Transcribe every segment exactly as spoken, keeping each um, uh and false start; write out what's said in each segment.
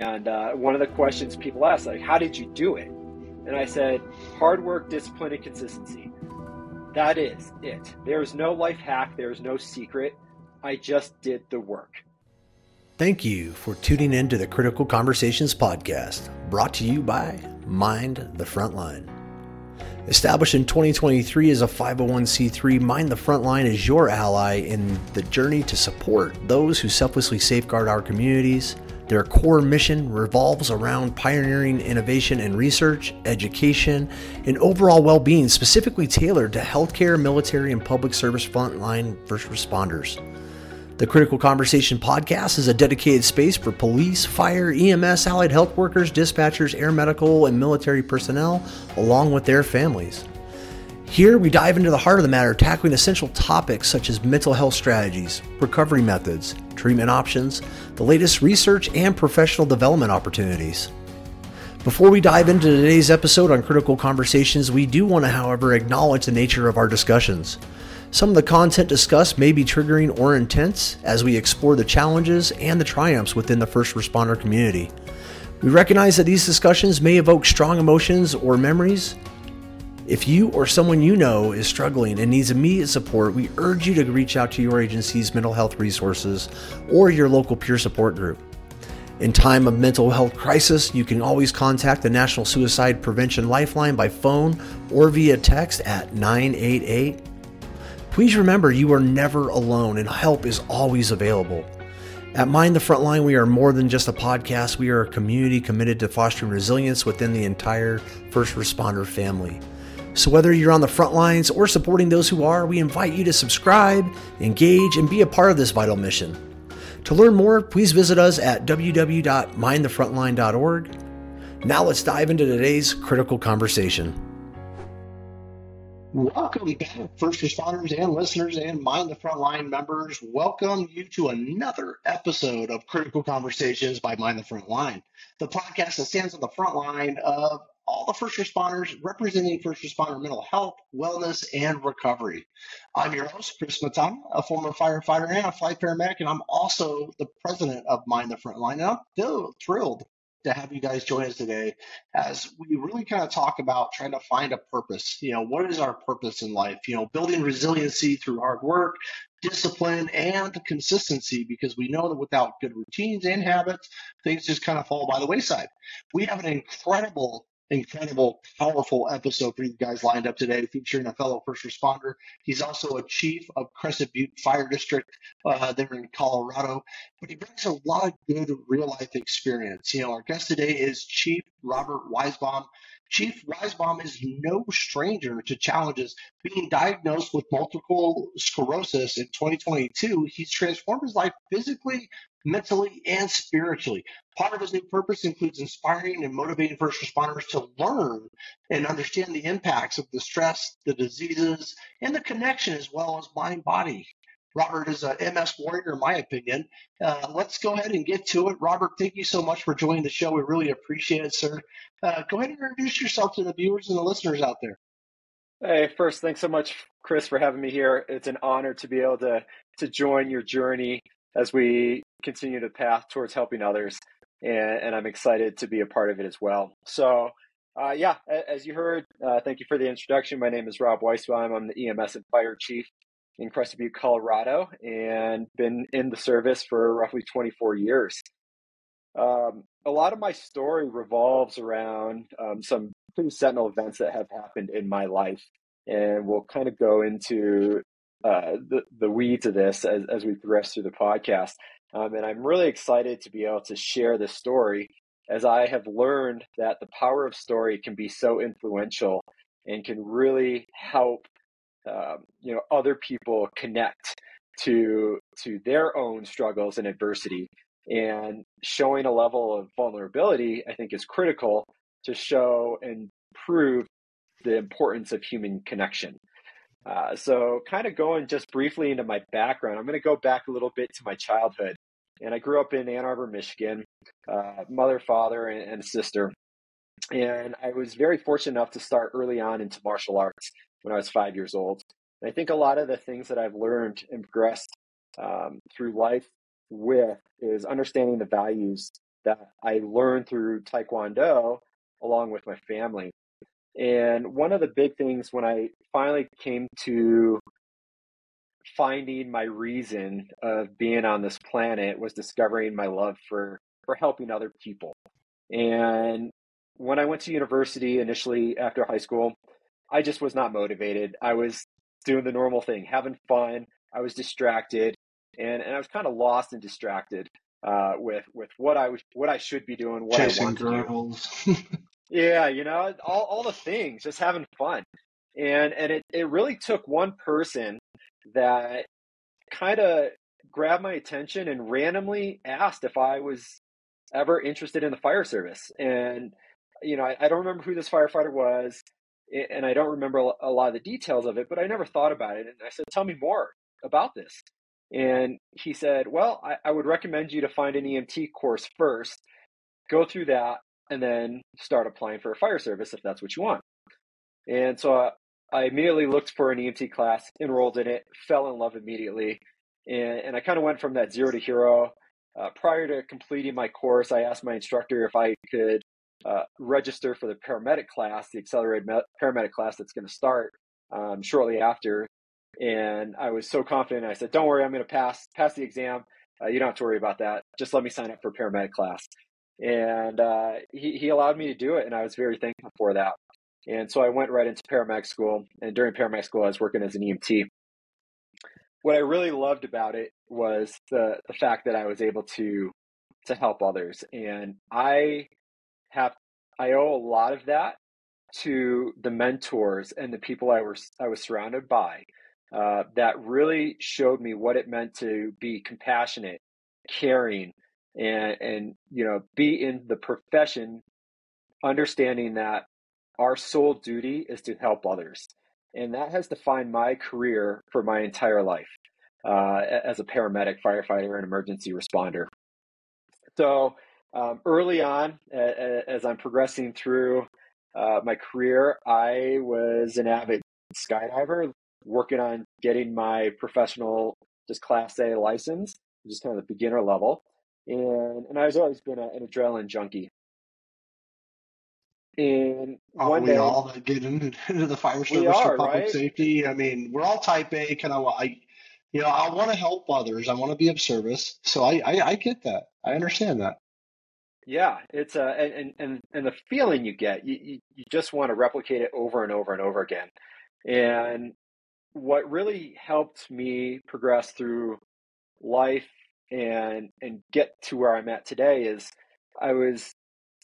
And uh, one of the questions people ask, like, how did you do it? And I said, hard work, discipline, and consistency. That is it. There's no life hack. There's no secret. I just did the work. Thank you for tuning in to the Critical Conversations podcast, brought to you by Mind the Frontline. Established in twenty twenty-three as a five oh one c three, Mind the Frontline is your ally in the journey to support those who selflessly safeguard our communities. Their core mission revolves around pioneering innovation in research, education, and overall well-being, specifically tailored to healthcare, military, and public service frontline first responders. The Critical Conversation podcast is a dedicated space for police, fire, E M S, allied health workers, dispatchers, air medical, and military personnel, along with their families. Here, we dive into the heart of the matter, tackling essential topics such as mental health strategies, recovery methods, treatment options, the latest research, and professional development opportunities. Before we dive into today's episode on Critical Conversations, we do want to, however, acknowledge the nature of our discussions. Some of the content discussed may be triggering or intense as we explore the challenges and the triumphs within the first responder community. We recognize that these discussions may evoke strong emotions or memories. If you or someone you know is struggling and needs immediate support, we urge you to reach out to your agency's mental health resources or your local peer support group. In time of mental health crisis, you can always contact the National Suicide Prevention Lifeline by phone or via text at nine eight eight. Please remember, you are never alone and help is always available. At Mind the Frontline, we are more than just a podcast. We are a community committed to fostering resilience within the entire first responder family. So whether you're on the front lines or supporting those who are, we invite you to subscribe, engage, and be a part of this vital mission. To learn more, please visit us at w w w dot mind the frontline dot org. Now let's dive into today's critical conversation. Welcome back, first responders and listeners and Mind the Frontline members. Welcome you to another episode of Critical Conversations by Mind the Frontline, the podcast that stands on the front line of all the first responders representing first responder mental health, wellness, and recovery. I'm your host, Chris Matana, a former firefighter and a flight paramedic, and I'm also the president of Mind the Frontline. And I'm still thrilled to have you guys join us today as we really kind of talk about trying to find a purpose. You know, what is our purpose in life? You know, building resiliency through hard work, discipline, and consistency, because we know that without good routines and habits, things just kind of fall by the wayside. We have an incredible Incredible, powerful episode for you guys lined up today, featuring a fellow first responder. He's also a chief of Crested Butte Fire District uh, there in Colorado, but he brings a lot of good real-life experience. You know, our guest today is Chief Robert Weissbaum. Chief Weissbaum is no stranger to challenges. Being diagnosed with multiple sclerosis in twenty twenty-two, he's transformed his life physically, mentally, and spiritually. Part of his new purpose includes inspiring and motivating first responders to learn and understand the impacts of the stress, the diseases, and the connection as well as mind-body. Robert is an M S warrior, in my opinion. Uh, let's go ahead and get to it. Robert, thank you so much for joining the show. We really appreciate it, sir. Uh, go ahead and introduce yourself to the viewers and the listeners out there. Hey, first, thanks so much, Chris, for having me here. It's an honor to be able to, to join your journey as we continue the path towards helping others. And, and I'm excited to be a part of it as well. So, uh, yeah, as you heard, uh, thank you for the introduction. My name is Rob Weissbaum. I'm the E M S and fire chief in Crested Butte, Colorado, and been in the service for roughly twenty-four years. Um, a lot of my story revolves around um, some pretty sentinel events that have happened in my life, and we'll kind of go into uh, the, the weeds of this as, as we progress through the podcast. Um, and I'm really excited to be able to share this story, as I have learned that the power of story can be so influential and can really help Um, you know, other people connect to to their own struggles and adversity. And showing a level of vulnerability, I think, is critical to show and prove the importance of human connection. Uh, so kind of going just briefly into my background, I'm going to go back a little bit to my childhood. And I grew up in Ann Arbor, Michigan, uh, mother, father, and, and sister. And I was very fortunate enough to start early on into martial arts when I was five years old. And I think a lot of the things that I've learned and progressed um, through life with is understanding the values that I learned through Taekwondo along with my family. And one of the big things when I finally came to finding my reason of being on this planet was discovering my love for, for helping other people. And when I went to university initially after high school, I just was not motivated. I was doing the normal thing, having fun. I was distracted, and, and I was kind of lost and distracted uh, with with what I was, what I should be doing, what Chasing I want girls. to do. Yeah, you know, all all the things, just having fun, and and it it really took one person that kind of grabbed my attention and randomly asked if I was ever interested in the fire service. And you know, I, I don't remember who this firefighter was, and I don't remember a lot of the details of it, but I never thought about it. And I said, "Tell me more about this." And he said, "Well, I, I would recommend you to find an E M T course first, go through that, and then start applying for a fire service if that's what you want." And so I, I immediately looked for an E M T class, enrolled in it, fell in love immediately. And, and I kind of went from that zero to hero. Uh, prior to completing my course, I asked my instructor if I could uh, register for the paramedic class, the accelerated paramedic class that's going to start um, shortly after. And I was so confident. I said, "Don't worry, I'm going to pass pass the exam. Uh, you don't have to worry about that. Just let me sign up for paramedic class." And uh, he, he allowed me to do it, and I was very thankful for that. And so I went right into paramedic school. And during paramedic school, I was working as an E M T. What I really loved about it was the, the fact that I was able to to help others. And I have I owe a lot of that to the mentors and the people I was I was surrounded by. Uh, that really showed me what it meant to be compassionate, caring, and, and, you know, be in the profession, understanding that our sole duty is to help others. And that has defined my career for my entire life uh, as a paramedic, firefighter, and emergency responder. So um, early on, as I'm progressing through uh, my career, I was an avid skydiver, working on getting my professional, just class A license, just kind of the beginner level. And and I've always been a, an adrenaline junkie. And Aren't one we day, all that get into, into the fire service are, for public right? safety? I mean, we're all type A, kind of, I, you know, I want to help others. I want to be of service. So I, I, I get that. I understand that. Yeah, it's uh, and, and, and the feeling you get, you, you, you just want to replicate it over and over and over again. And what really helped me progress through life and and get to where I'm at today is I was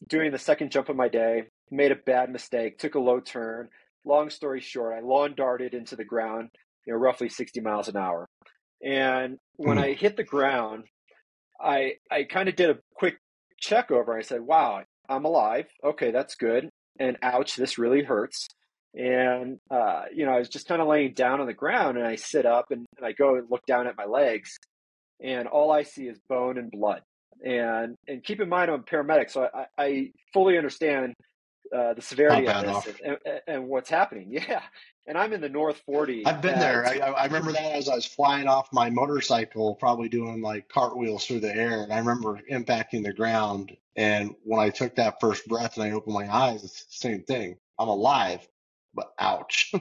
doing the second jump of my day, made a bad mistake, took a low turn. Long story short, I lawn darted into the ground, you know, roughly sixty miles an hour. And when mm-hmm. I hit the ground, I I kind of did a quick check over. I said, "Wow, I'm alive. Okay, that's good. And ouch, this really hurts." And, uh, you know, I was just kind of laying down on the ground, and I sit up and, and I go and look down at my legs, and all I see is bone and blood. And, and keep in mind, I'm a paramedic, so I, I fully understand, uh, the severity of this and, and, and what's happening. Yeah. And I'm in the North forty. I've been there. I, I remember that as I was flying off my motorcycle, probably doing like cartwheels through the air. And I remember impacting the ground. And when I took that first breath and I opened my eyes, it's the same thing. I'm alive. But ouch.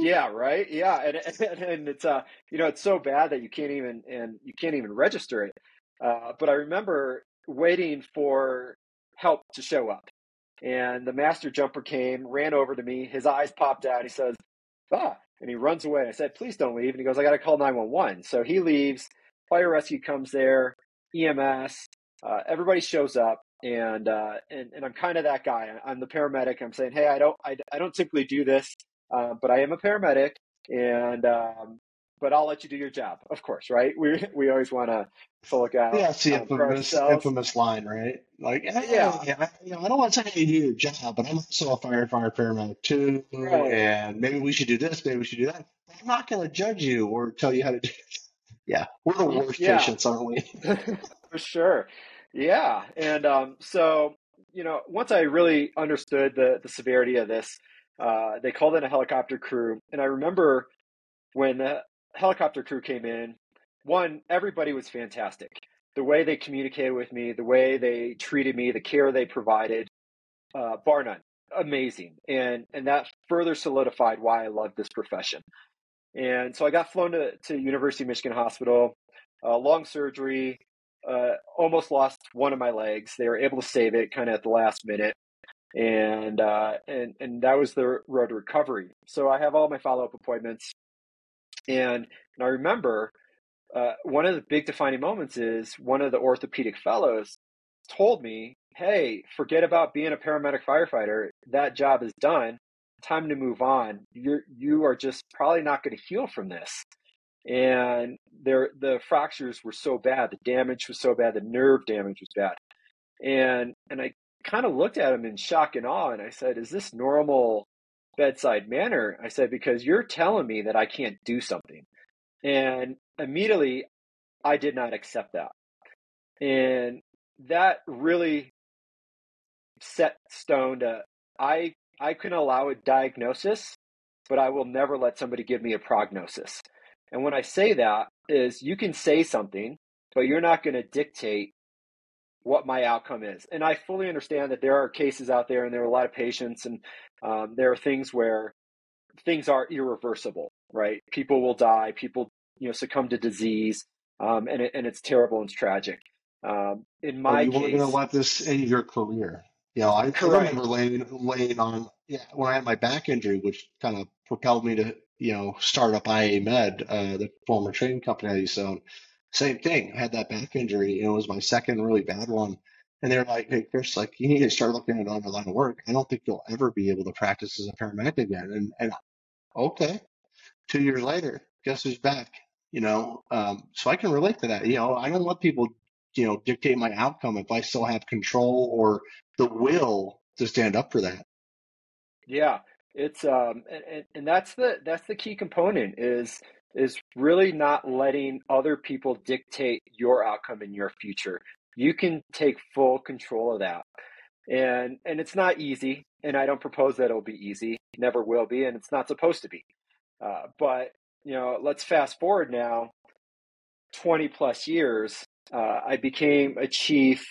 Yeah, right. Yeah, and, and and it's uh, you know, it's so bad that you can't even and you can't even register it. Uh, but I remember waiting for help to show up, and the master jumper came, ran over to me. His eyes popped out. He says, "Ah!" and he runs away. I said, "Please don't leave." And he goes, "I got to call nine one one." So he leaves. Fire rescue comes there. E M S. Uh, everybody shows up. And, uh, and, and I'm kind of that guy. I'm the paramedic. I'm saying, "Hey, I don't, I, I don't typically do this, uh, but I am a paramedic, and, um, but I'll let you do your job." Of course. Right. We, we always want to look out. Yeah. It's the um, infamous, infamous line, right? Like, hey, yeah, yeah I, you know, I don't want to say you do your job, but I'm also a firefighter paramedic too. Right. And maybe we should do this. Maybe we should do that. I'm not going to judge you or tell you how to do it. Yeah. We're the worst yeah. patients, aren't we? For sure. Yeah. And um, so, you know, once I really understood the, the severity of this, uh, they called in a helicopter crew. And I remember when the helicopter crew came in, one, everybody was fantastic. the way they communicated with me, the way they treated me, the care they provided, uh, bar none, amazing. And and that further solidified why I loved this profession. And so I got flown to, to University of Michigan Hospital, uh, long surgery, uh, almost lost one of my legs. They were able to save it kind of at the last minute. And, uh, and, and that was the road to recovery. So I have all my follow-up appointments. And, and I remember uh, one of the big defining moments is one of the orthopedic fellows told me, hey, forget about being a paramedic firefighter. That job is done. Time to move on. You're, you are just probably not going to heal from this. And there, the fractures were so bad. The damage was so bad. The nerve damage was bad. And, and I kind of looked at him in shock and awe. And I said, is this normal bedside manner? I said, because you're telling me that I can't do something. And immediately I did not accept that. And that really set stone to, I I can allow a diagnosis, but I will never let somebody give me a prognosis. And when I say that is you can say something, but you're not going to dictate what my outcome is. And I fully understand that there are cases out there and there are a lot of patients and um, there are things where things are irreversible, right? People will die, people, you know, succumb to disease um, and, it, and it's terrible and it's tragic. Um, in my case, you weren't going to let this end your career. You know, I, I remember laying, laying on, yeah, when I had my back injury, which kind of propelled me to, you know, start up I A Med, uh, the former training company I used to own. Same thing. I had that back injury, and it was my second really bad one. And they're like, hey, Chris, like, you need to start looking at another line of work. I don't think you'll ever be able to practice as a paramedic again. And, and okay, two years later, guess who's back? You know, um, so I can relate to that. You know, I don't let people, you know, dictate my outcome if I still have control or the will to stand up for that. Yeah, it's um, and, and that's the that's the key component is is really not letting other people dictate your outcome in your future. You can take full control of that, and and it's not easy. And I don't propose that it'll be easy. It never will be, and it's not supposed to be. Uh, but you know, let's fast forward now, twenty plus years. Uh, I became a chief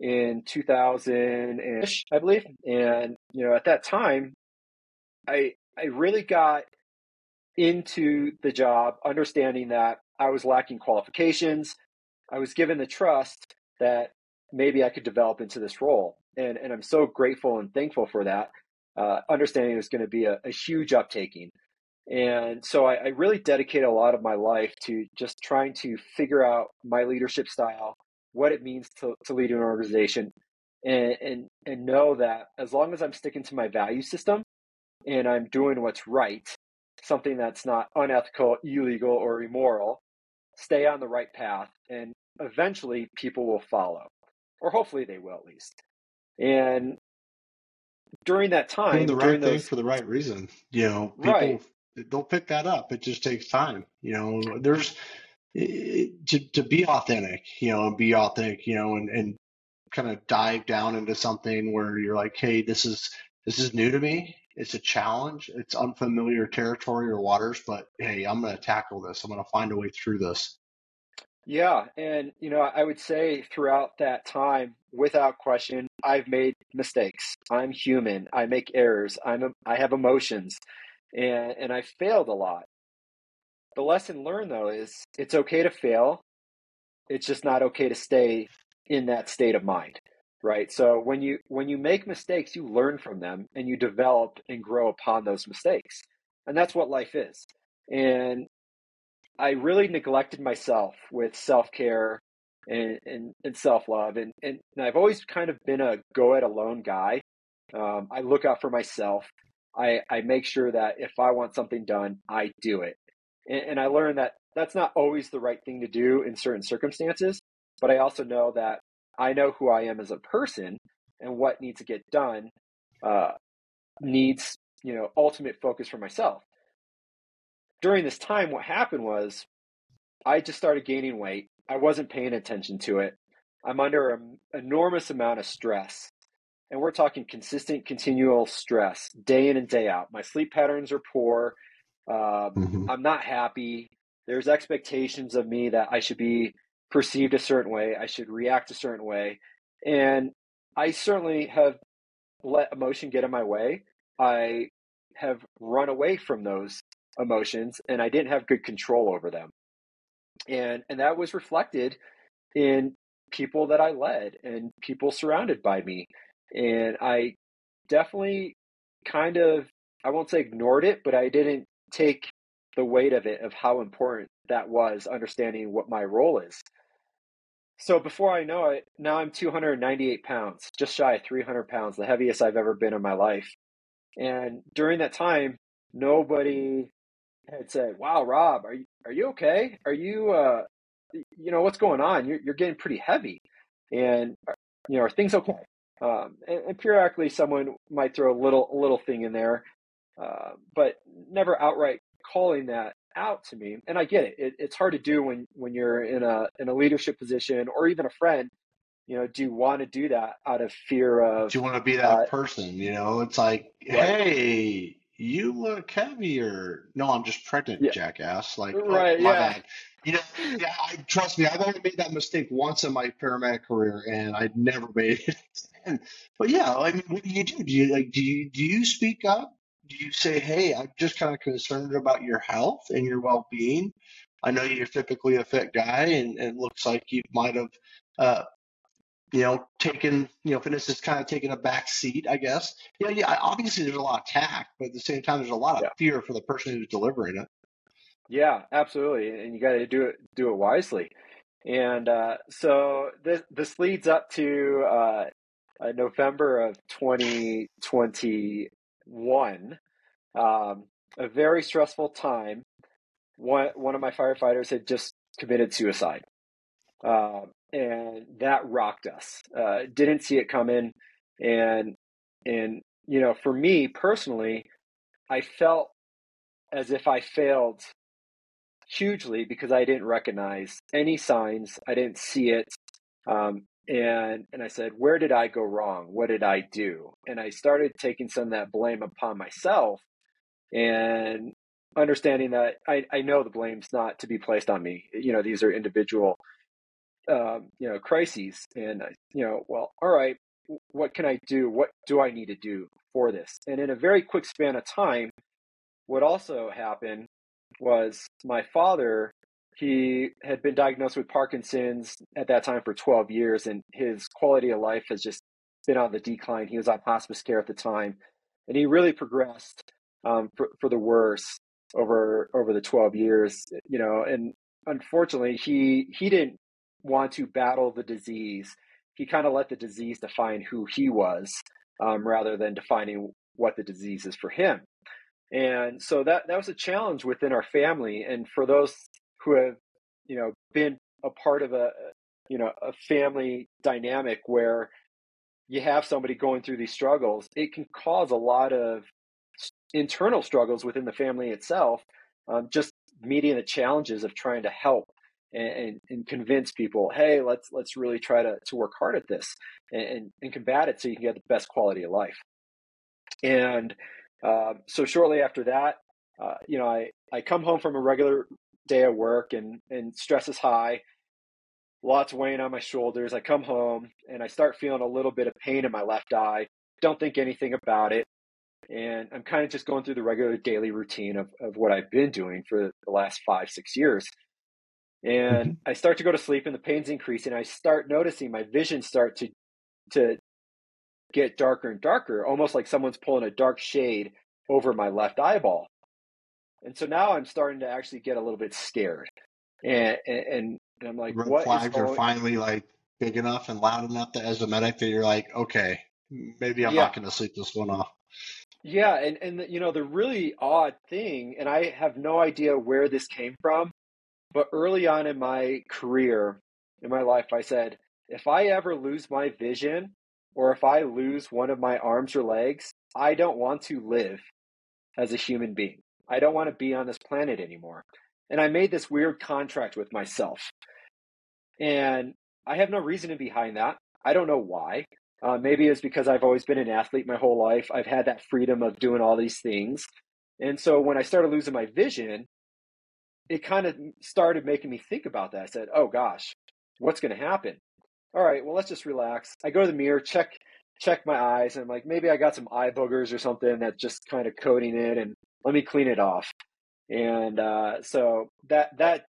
in two thousand, I believe. And, you know, at that time, I I really got into the job, understanding that I was lacking qualifications. I was given the trust that maybe I could develop into this role. And, and I'm so grateful and thankful for that, uh, understanding it was going to be a, a huge uptaking. And so I, I really dedicated a lot of my life to just trying to figure out my leadership style, what it means to, to lead an organization, and, and and know that as long as I'm sticking to my value system and I'm doing what's right, something that's not unethical, illegal, or immoral, stay on the right path, and eventually people will follow, or hopefully they will at least. And during that time, doing the right thing for the right reason, you know, people right. Don't pick that up. It just takes time. You know, there's it, to, to be authentic, you know, and be authentic, you know, and, and kind of dive down into something where you're like, hey, this is, this is new to me. It's a challenge. It's unfamiliar territory or waters, but hey, I'm going to tackle this. I'm going to find a way through this. Yeah. And, you know, I would say throughout that time, without question, I've made mistakes. I'm human. I make errors. I'm, a, I have emotions. And and I failed a lot. The lesson learned, though, is it's okay to fail. It's just not okay to stay in that state of mind, right? So when you when you make mistakes, you learn from them and you develop and grow upon those mistakes. And that's what life is. And I really neglected myself with self-care and, and, and self-love. And, and I've always kind of been a go-it-alone guy. Um, I look out for myself. I, I make sure that if I want something done, I do it. And, and I learned that that's not always the right thing to do in certain circumstances, but I also know that I know who I am as a person and what needs to get done uh, needs, you know, ultimate focus for myself. During this time, what happened was I just started gaining weight. I wasn't paying attention to it. I'm under an enormous amount of stress. And we're talking consistent, continual stress, day in and day out. My sleep patterns are poor. Um, mm-hmm. I'm not happy. There's expectations of me that I should be perceived a certain way. I should react a certain way. And I certainly have let emotion get in my way. I have run away from those emotions, and I didn't have good control over them. And and that was reflected in people that I led and people surrounded by me. And I definitely kind of, I won't say ignored it, but I didn't take the weight of it, of how important that was, understanding what my role is. So before I know it, now I'm two hundred ninety-eight pounds, just shy of three hundred pounds, the heaviest I've ever been in my life. And during that time, nobody had said, "Wow, Rob, are you, are you okay? Are you, uh, you know, what's going on? You're, you're getting pretty heavy, and you know, are things okay?" Um, and, and periodically, someone might throw a little, a little thing in there, uh, but never outright calling that out to me. And I get it; it it's hard to do when when you're in a in a leadership position, or even a friend. You know, do you want to do that out of fear of? Do you want to be that uh, person? You know, it's like, right. Hey, you look heavier. No, I'm just pregnant, yeah. Jackass. Like, right, oh, my yeah. bad. You know, yeah, I, trust me, I've only made that mistake once in my paramedic career, and I'd never made it. And, but yeah, I mean, what do you do? Do you like? Do you do you speak up? Do you say, "Hey, I'm just kind of concerned about your health and your well-being. I know you're typically a fit guy, and, and it looks like you might have." Uh, You know, taking, you know, fitness is kind of taking a back seat, I guess. Yeah, yeah. Obviously, there's a lot of tact, but at the same time, there's a lot of yeah. fear for the person who's delivering it. Yeah, absolutely, and you got to do it do it wisely. And uh, so this this leads up to uh, uh, November of twenty twenty-one, um, a very stressful time. One one of my firefighters had just committed suicide. Uh, And that rocked us. Uh, didn't see it coming. And, and, you know, for me personally, I felt as if I failed hugely because I didn't recognize any signs. I didn't see it. Um, and, and I said, where did I go wrong? What did I do? And I started taking some of that blame upon myself and understanding that I, I know the blame's not to be placed on me. You know, these are individual Um, you know, crises. And, you know, well, all right, what can I do? What do I need to do for this? And in a very quick span of time, what also happened was my father, he had been diagnosed with Parkinson's at that time for twelve years, and his quality of life has just been on the decline. He was on hospice care at the time, and he really progressed um, for, for the worse over over the twelve years, you know, and unfortunately, he he didn't want to battle the disease. He kind of let the disease define who he was, um, rather than defining what the disease is for him. And so that that was a challenge within our family. And for those who have, you know, been a part of a, you know, a family dynamic where you have somebody going through these struggles, it can cause a lot of internal struggles within the family itself. Um, just meeting the challenges of trying to help And, and convince people, hey, let's let's really try to, to work hard at this and, and combat it so you can get the best quality of life. And uh, so shortly after that, uh, you know, I, I come home from a regular day of work, and, and stress is high, lots weighing on my shoulders. I come home and I start feeling a little bit of pain in my left eye. Don't think anything about it. And I'm kind of just going through the regular daily routine of, of what I've been doing for the last five, six years. And I start to go to sleep, and the pain's increasing. I start noticing my vision start to to get darker and darker, almost like someone's pulling a dark shade over my left eyeball. And so now I'm starting to actually get a little bit scared. And and, and I'm like, red what flags is going- are finally like big enough and loud enough that as a medic that you're like, okay, maybe I'm yeah. not going to sleep this one off. Yeah, and and you know, the really odd thing, and I have no idea where this came from, but early on in my career, in my life, I said, if I ever lose my vision or if I lose one of my arms or legs, I don't want to live as a human being. I don't want to be on this planet anymore. And I made this weird contract with myself. And I have no reasoning behind that. I don't know why. Uh, maybe it's because I've always been an athlete my whole life. I've had that freedom of doing all these things. And so when I started losing my vision, it kind of started making me think about that. I said, oh gosh, what's going to happen? All right, well, let's just relax. I go to the mirror, check check my eyes, and I'm like, maybe I got some eye boogers or something that's just kind of coating it, and let me clean it off. And uh, so that that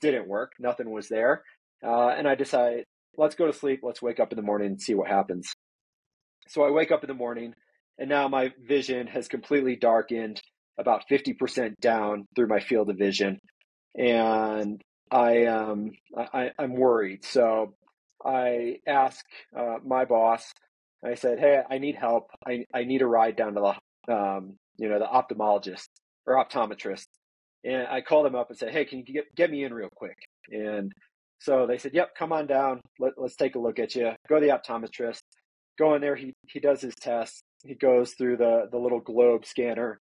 didn't work. Nothing was there. Uh, and I decided, let's go to sleep. Let's wake up in the morning and see what happens. So I wake up in the morning, and now my vision has completely darkened, about fifty percent down through my field of vision. And I, um, I, I'm worried. So I ask uh, my boss, I said, hey, I need help. I, I need a ride down to the, um, you know, the ophthalmologist or optometrist. And I called him up and said, hey, can you get, get me in real quick? And so they said, yep, come on down. Let, let's take a look at you. Go to the optometrist. Go in there. He he does his test. He goes through the, the little globe scanner.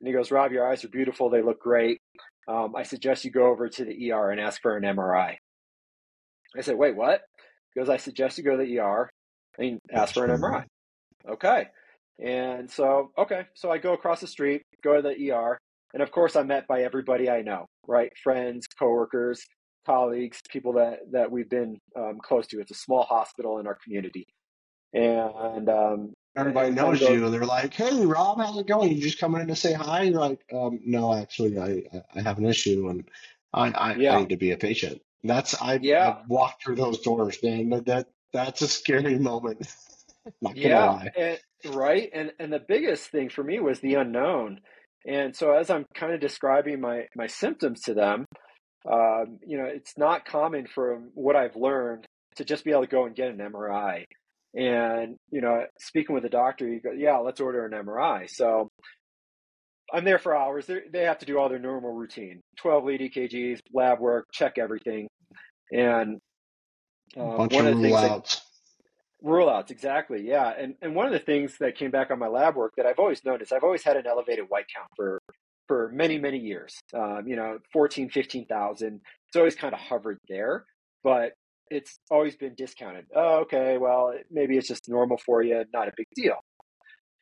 And he goes, Rob, your eyes are beautiful. They look great. Um, I suggest you go over to the E R and ask for an M R I. I said, wait, what? He goes, I suggest you go to the E R and ask for an M R I. Okay. And so, okay. So I go across the street, go to the E R. And of course, I'm met by everybody I know, right? Friends, coworkers, colleagues, people that, that we've been um, close to. It's a small hospital in our community. And um, everybody and knows you. They're like, hey, Rob, how's it going? You just coming in to say hi? And you're like, um, no, actually, I, I have an issue and I, I, yeah. I need to be a patient. That's I, yeah. I've walked through those doors, man. That that's a scary moment. Not gonna lie. Yeah, and, right. And and the biggest thing for me was the unknown. And so as I'm kind of describing my my symptoms to them, um, you know, it's not common from what I've learned to just be able to go and get an M R I. And you know, speaking with the doctor, you go, yeah, let's order an M R I. So I'm there for hours. They're, they have to do all their normal routine, twelve lead E K Gs, lab work, check everything. And uh, bunch one of, of the rule things outs. That, rule outs, exactly. Yeah. And and one of the things that came back on my lab work that I've always noticed, I've always had an elevated white count for, for many, many years, um, you know, fourteen, fifteen thousand. It's always kind of hovered there, but it's always been discounted. Oh, okay. Well, maybe it's just normal for you. Not a big deal.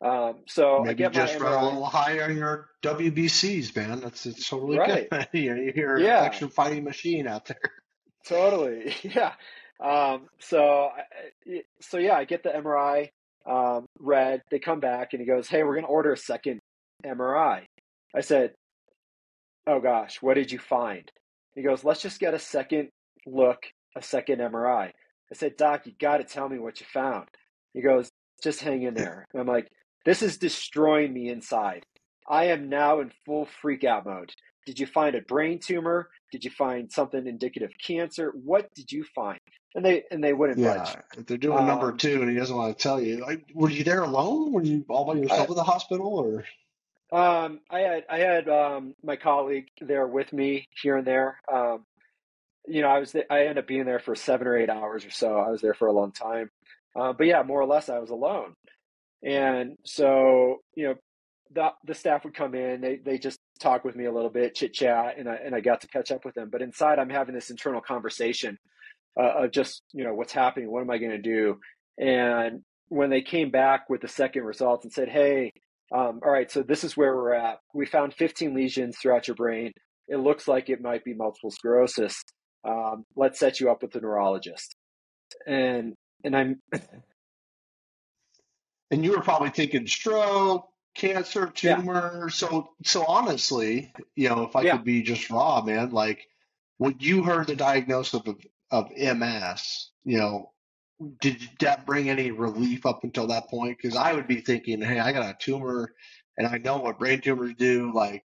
Um, so maybe I get just my run a little high on your W B Cs, man. That's it's totally right. Good. you know, you hear yeah. an action fighting machine out there. Totally. Yeah. Um, so, I, so yeah, I get the M R I um, read. They come back and he goes, hey, we're going to order a second M R I. I said, oh gosh, what did you find? He goes, let's just get a second look, a second M R I. I said, doc, you got to tell me what you found. He goes, just hang in there. And I'm like, this is destroying me inside. I am now in full freak out mode. Did you find a brain tumor? Did you find something indicative of cancer? What did you find? And they and they wouldn't yeah, budge. They're doing um, number two, and he doesn't want to tell you. Like, were you there alone? Were you all by yourself I, at the hospital, or? Um, I had I had um, my colleague there with me here and there. Um, you know, I was th- I ended up being there for seven or eight hours or so. I was there for a long time, uh, but yeah, more or less, I was alone. And so, you know, the the staff would come in, they they just talk with me a little bit, chit chat, and I and I got to catch up with them. But inside, I'm having this internal conversation uh, of just, you know, what's happening, what am I going to do? And when they came back with the second results and said, hey, um, all right, so this is where we're at. We found fifteen lesions throughout your brain. It looks like it might be multiple sclerosis. Um, let's set you up with the neurologist. And and I'm. And you were probably thinking stroke, cancer, tumor. Yeah. So, so honestly, you know, if I yeah. could be just raw, man, like when you heard the diagnosis of, of M S, you know, did that bring any relief up until that point? Because I would be thinking, hey, I got a tumor, and I know what brain tumors do. Like,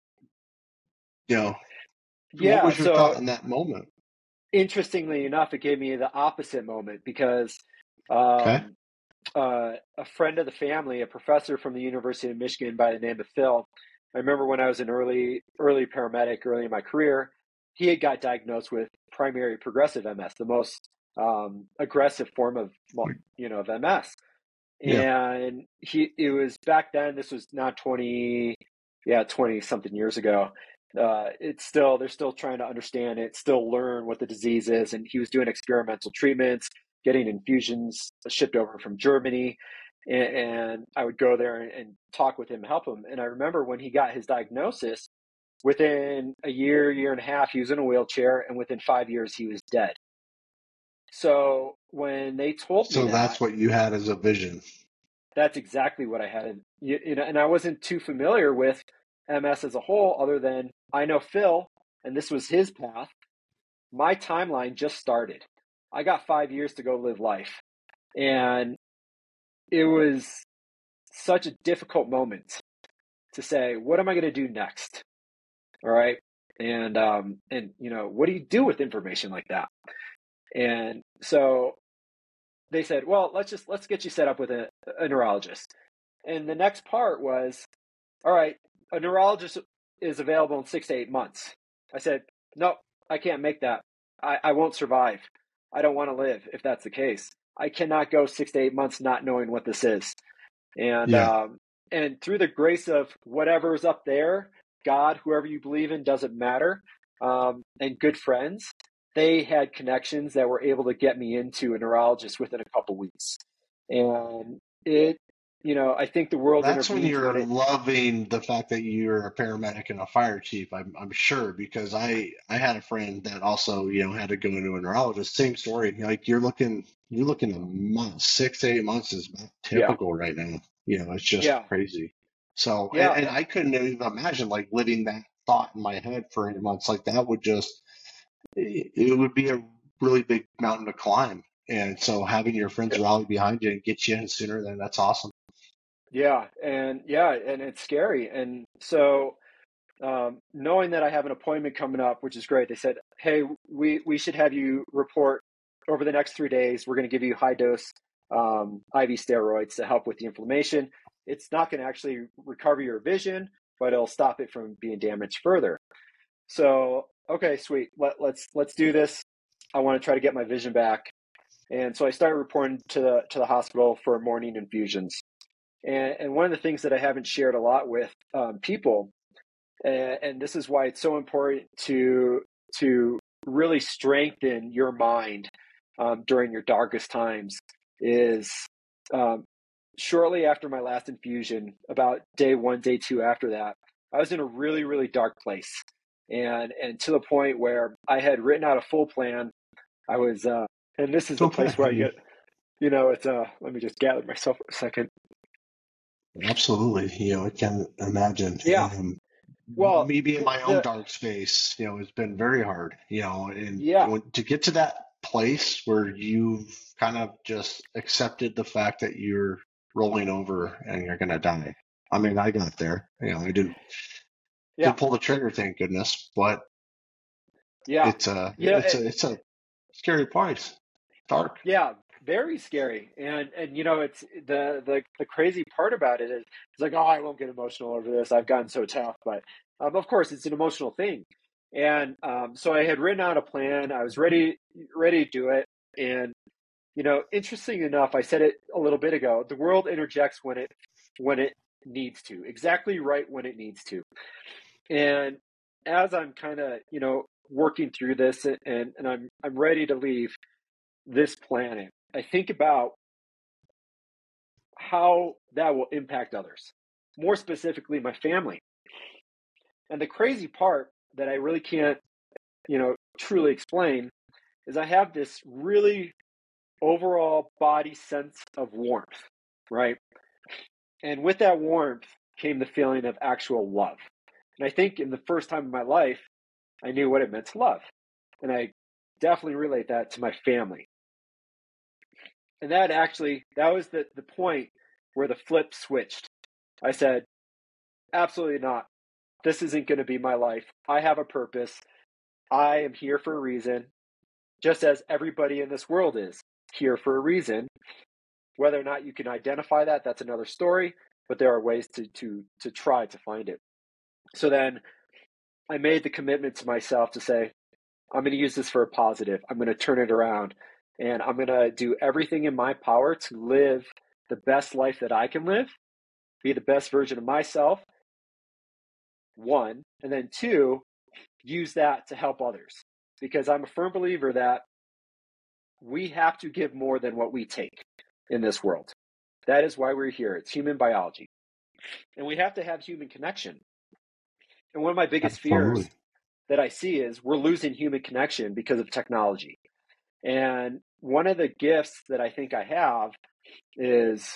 you know, yeah, what was your so, thought in that moment? Interestingly enough, it gave me the opposite moment because. Um, okay. Uh, a friend of the family, a professor from the University of Michigan by the name of Phil. I remember when I was an early, early paramedic, early in my career, he had got diagnosed with primary progressive M S, the most um, aggressive form of, you know, of M S. Yeah. And he, it was back then, this was not twenty, yeah, twenty something years ago. Uh, it's still, they're still trying to understand it, still learn what the disease is. And he was doing experimental treatments, getting infusions shipped over from Germany. And, and I would go there and, and talk with him, help him. And I remember when he got his diagnosis, within a year, year and a half, he was in a wheelchair. And within five years, he was dead. So when they told me, so that, that's what you had as a vision. That's exactly what I had. And, you, you know, and I wasn't too familiar with M S as a whole, other than I know Phil, and this was his path. My timeline just started. I got five years to go live life. And it was such a difficult moment to say, what am I going to do next? All right. And, um, and, you know, what do you do with information like that? And so they said, well, let's just, let's get you set up with a, a neurologist. And the next part was, all right, a neurologist is available in six to eight months. I said, no, I can't make that. I, I won't survive. I don't want to live if that's the case. I cannot go six to eight months not knowing what this is. And yeah. um, and through the grace of whatever's up there, God, whoever you believe in, doesn't matter, um, and good friends, they had connections that were able to get me into a neurologist within a couple weeks. And it, you know, I think the world. That's when you're it. loving the fact that you're a paramedic and a fire chief. I'm, I'm sure, because I, I had a friend that also, you know, had to go into a neurologist. Same story. Like you're looking, you're looking a month, six to eight months is not typical yeah. right now. You know, it's just yeah. crazy. So, yeah. and, and I couldn't even imagine like living that thought in my head for eight months. Like that would just, it, it would be a really big mountain to climb. And so having your friends yeah. rally behind you and get you in sooner, then that's awesome. Yeah. And yeah. And it's scary. And so um, knowing that I have an appointment coming up, which is great. They said, hey, we, we should have you report over the next three days. We're going to give you high dose um, I V steroids to help with the inflammation. It's not going to actually recover your vision, but it'll stop it from being damaged further. So, okay, sweet. Let, let's, let's do this. I want to try to get my vision back. And so I started reporting to the, to the hospital for morning infusions. And, and one of the things that I haven't shared a lot with um, people, and, and this is why it's so important to to really strengthen your mind um, during your darkest times, is um, shortly after my last infusion, about day one, day two after that, I was in a really, really dark place. And and to the point where I had written out a full plan. I was, uh, and this is the place where I get, you know, it's, uh, let me just gather myself for a second. Absolutely. You know, I can imagine. Yeah. Um, well, maybe in my own the, dark space, you know, it's been very hard, you know, and yeah. when, to get to that place where you've kind of just accepted the fact that you're rolling over and you're going to die. I mean, I got there, you know, I didn't, yeah. didn't pull the trigger, thank goodness, but yeah, it's a, you know, it's it, a, it's a scary place. Dark. Yeah. Very scary. And, and, you know, it's the, the, the crazy part about it is it's like, oh, I won't get emotional over this. I've gotten so tough, but um, of course it's an emotional thing. And um, so I had written out a plan. I was ready, ready to do it. And, you know, interesting enough, I said it a little bit ago, the world interjects when it, when it needs to, exactly right when it needs to. And as I'm kind of, you know, working through this and, and I'm, I'm ready to leave this planet, I think about how that will impact others, more specifically my family. And the crazy part that I really can't, you know, truly explain is I have this really overall body sense of warmth, right? And with that warmth came the feeling of actual love. And I think in the first time in my life, I knew what it meant to love. And I definitely relate that to my family. And that actually, that was the, the point where the flip switched. I said, absolutely not. This isn't going to be my life. I have a purpose. I am here for a reason, just as everybody in this world is here for a reason. Whether or not you can identify that, that's another story, but there are ways to, to, to try to find it. So then I made the commitment to myself to say, I'm going to use this for a positive. I'm going to turn it around. And I'm going to do everything in my power to live the best life that I can live, be the best version of myself, one. And then two, use that to help others. Because I'm a firm believer that we have to give more than what we take in this world. That is why we're here. It's human biology. And we have to have human connection. And one of my biggest Absolutely. fears that I see is we're losing human connection because of technology. And one of the gifts that I think I have is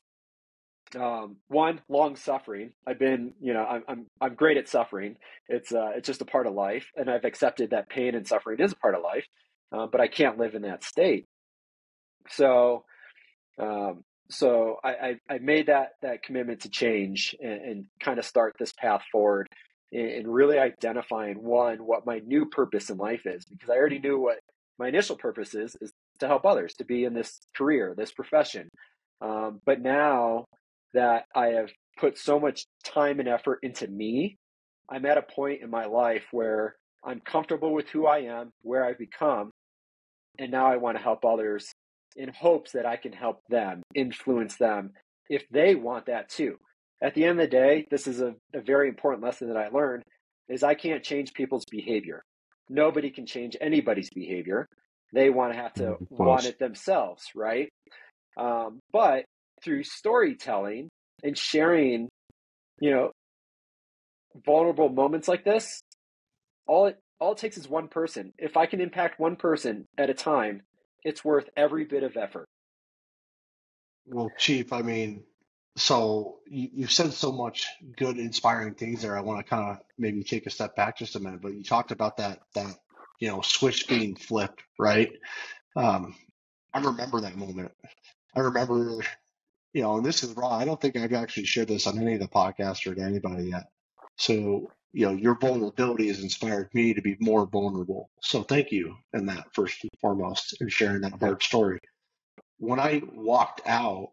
um, one, long suffering. I've been, you know, I'm, I'm, I'm great at suffering. It's, uh, it's just a part of life. And I've accepted that pain and suffering is a part of life, uh, but I can't live in that state. So, um, so I, I, I made that, that commitment to change and, and kind of start this path forward and really identifying, one, what my new purpose in life is, because I already knew what my initial purpose is, is to help others, to be in this career, this profession. Um, but now that I have put so much time and effort into me, I'm at a point in my life where I'm comfortable with who I am, where I've become, and now I want to help others in hopes that I can help them, influence them, if they want that too. At the end of the day, this is a, a very important lesson that I learned, is I can't change people's behavior. Nobody can change anybody's behavior. They want to have to want it themselves, right? Um, but through storytelling and sharing, you know, vulnerable moments like this, all it, all it takes is one person. If I can impact one person at a time, it's worth every bit of effort. Well, Chief, I mean, so you, you've said so much good, inspiring things there. I want to kind of maybe take a step back just a minute, but you talked about that, that, you know, switch being flipped, right? Um, I remember that moment. I remember, you know, and this is raw. I don't think I've actually shared this on any of the podcasts or to anybody yet. So, you know, your vulnerability has inspired me to be more vulnerable. So thank you in that, first and foremost, and sharing that hard story. When I walked out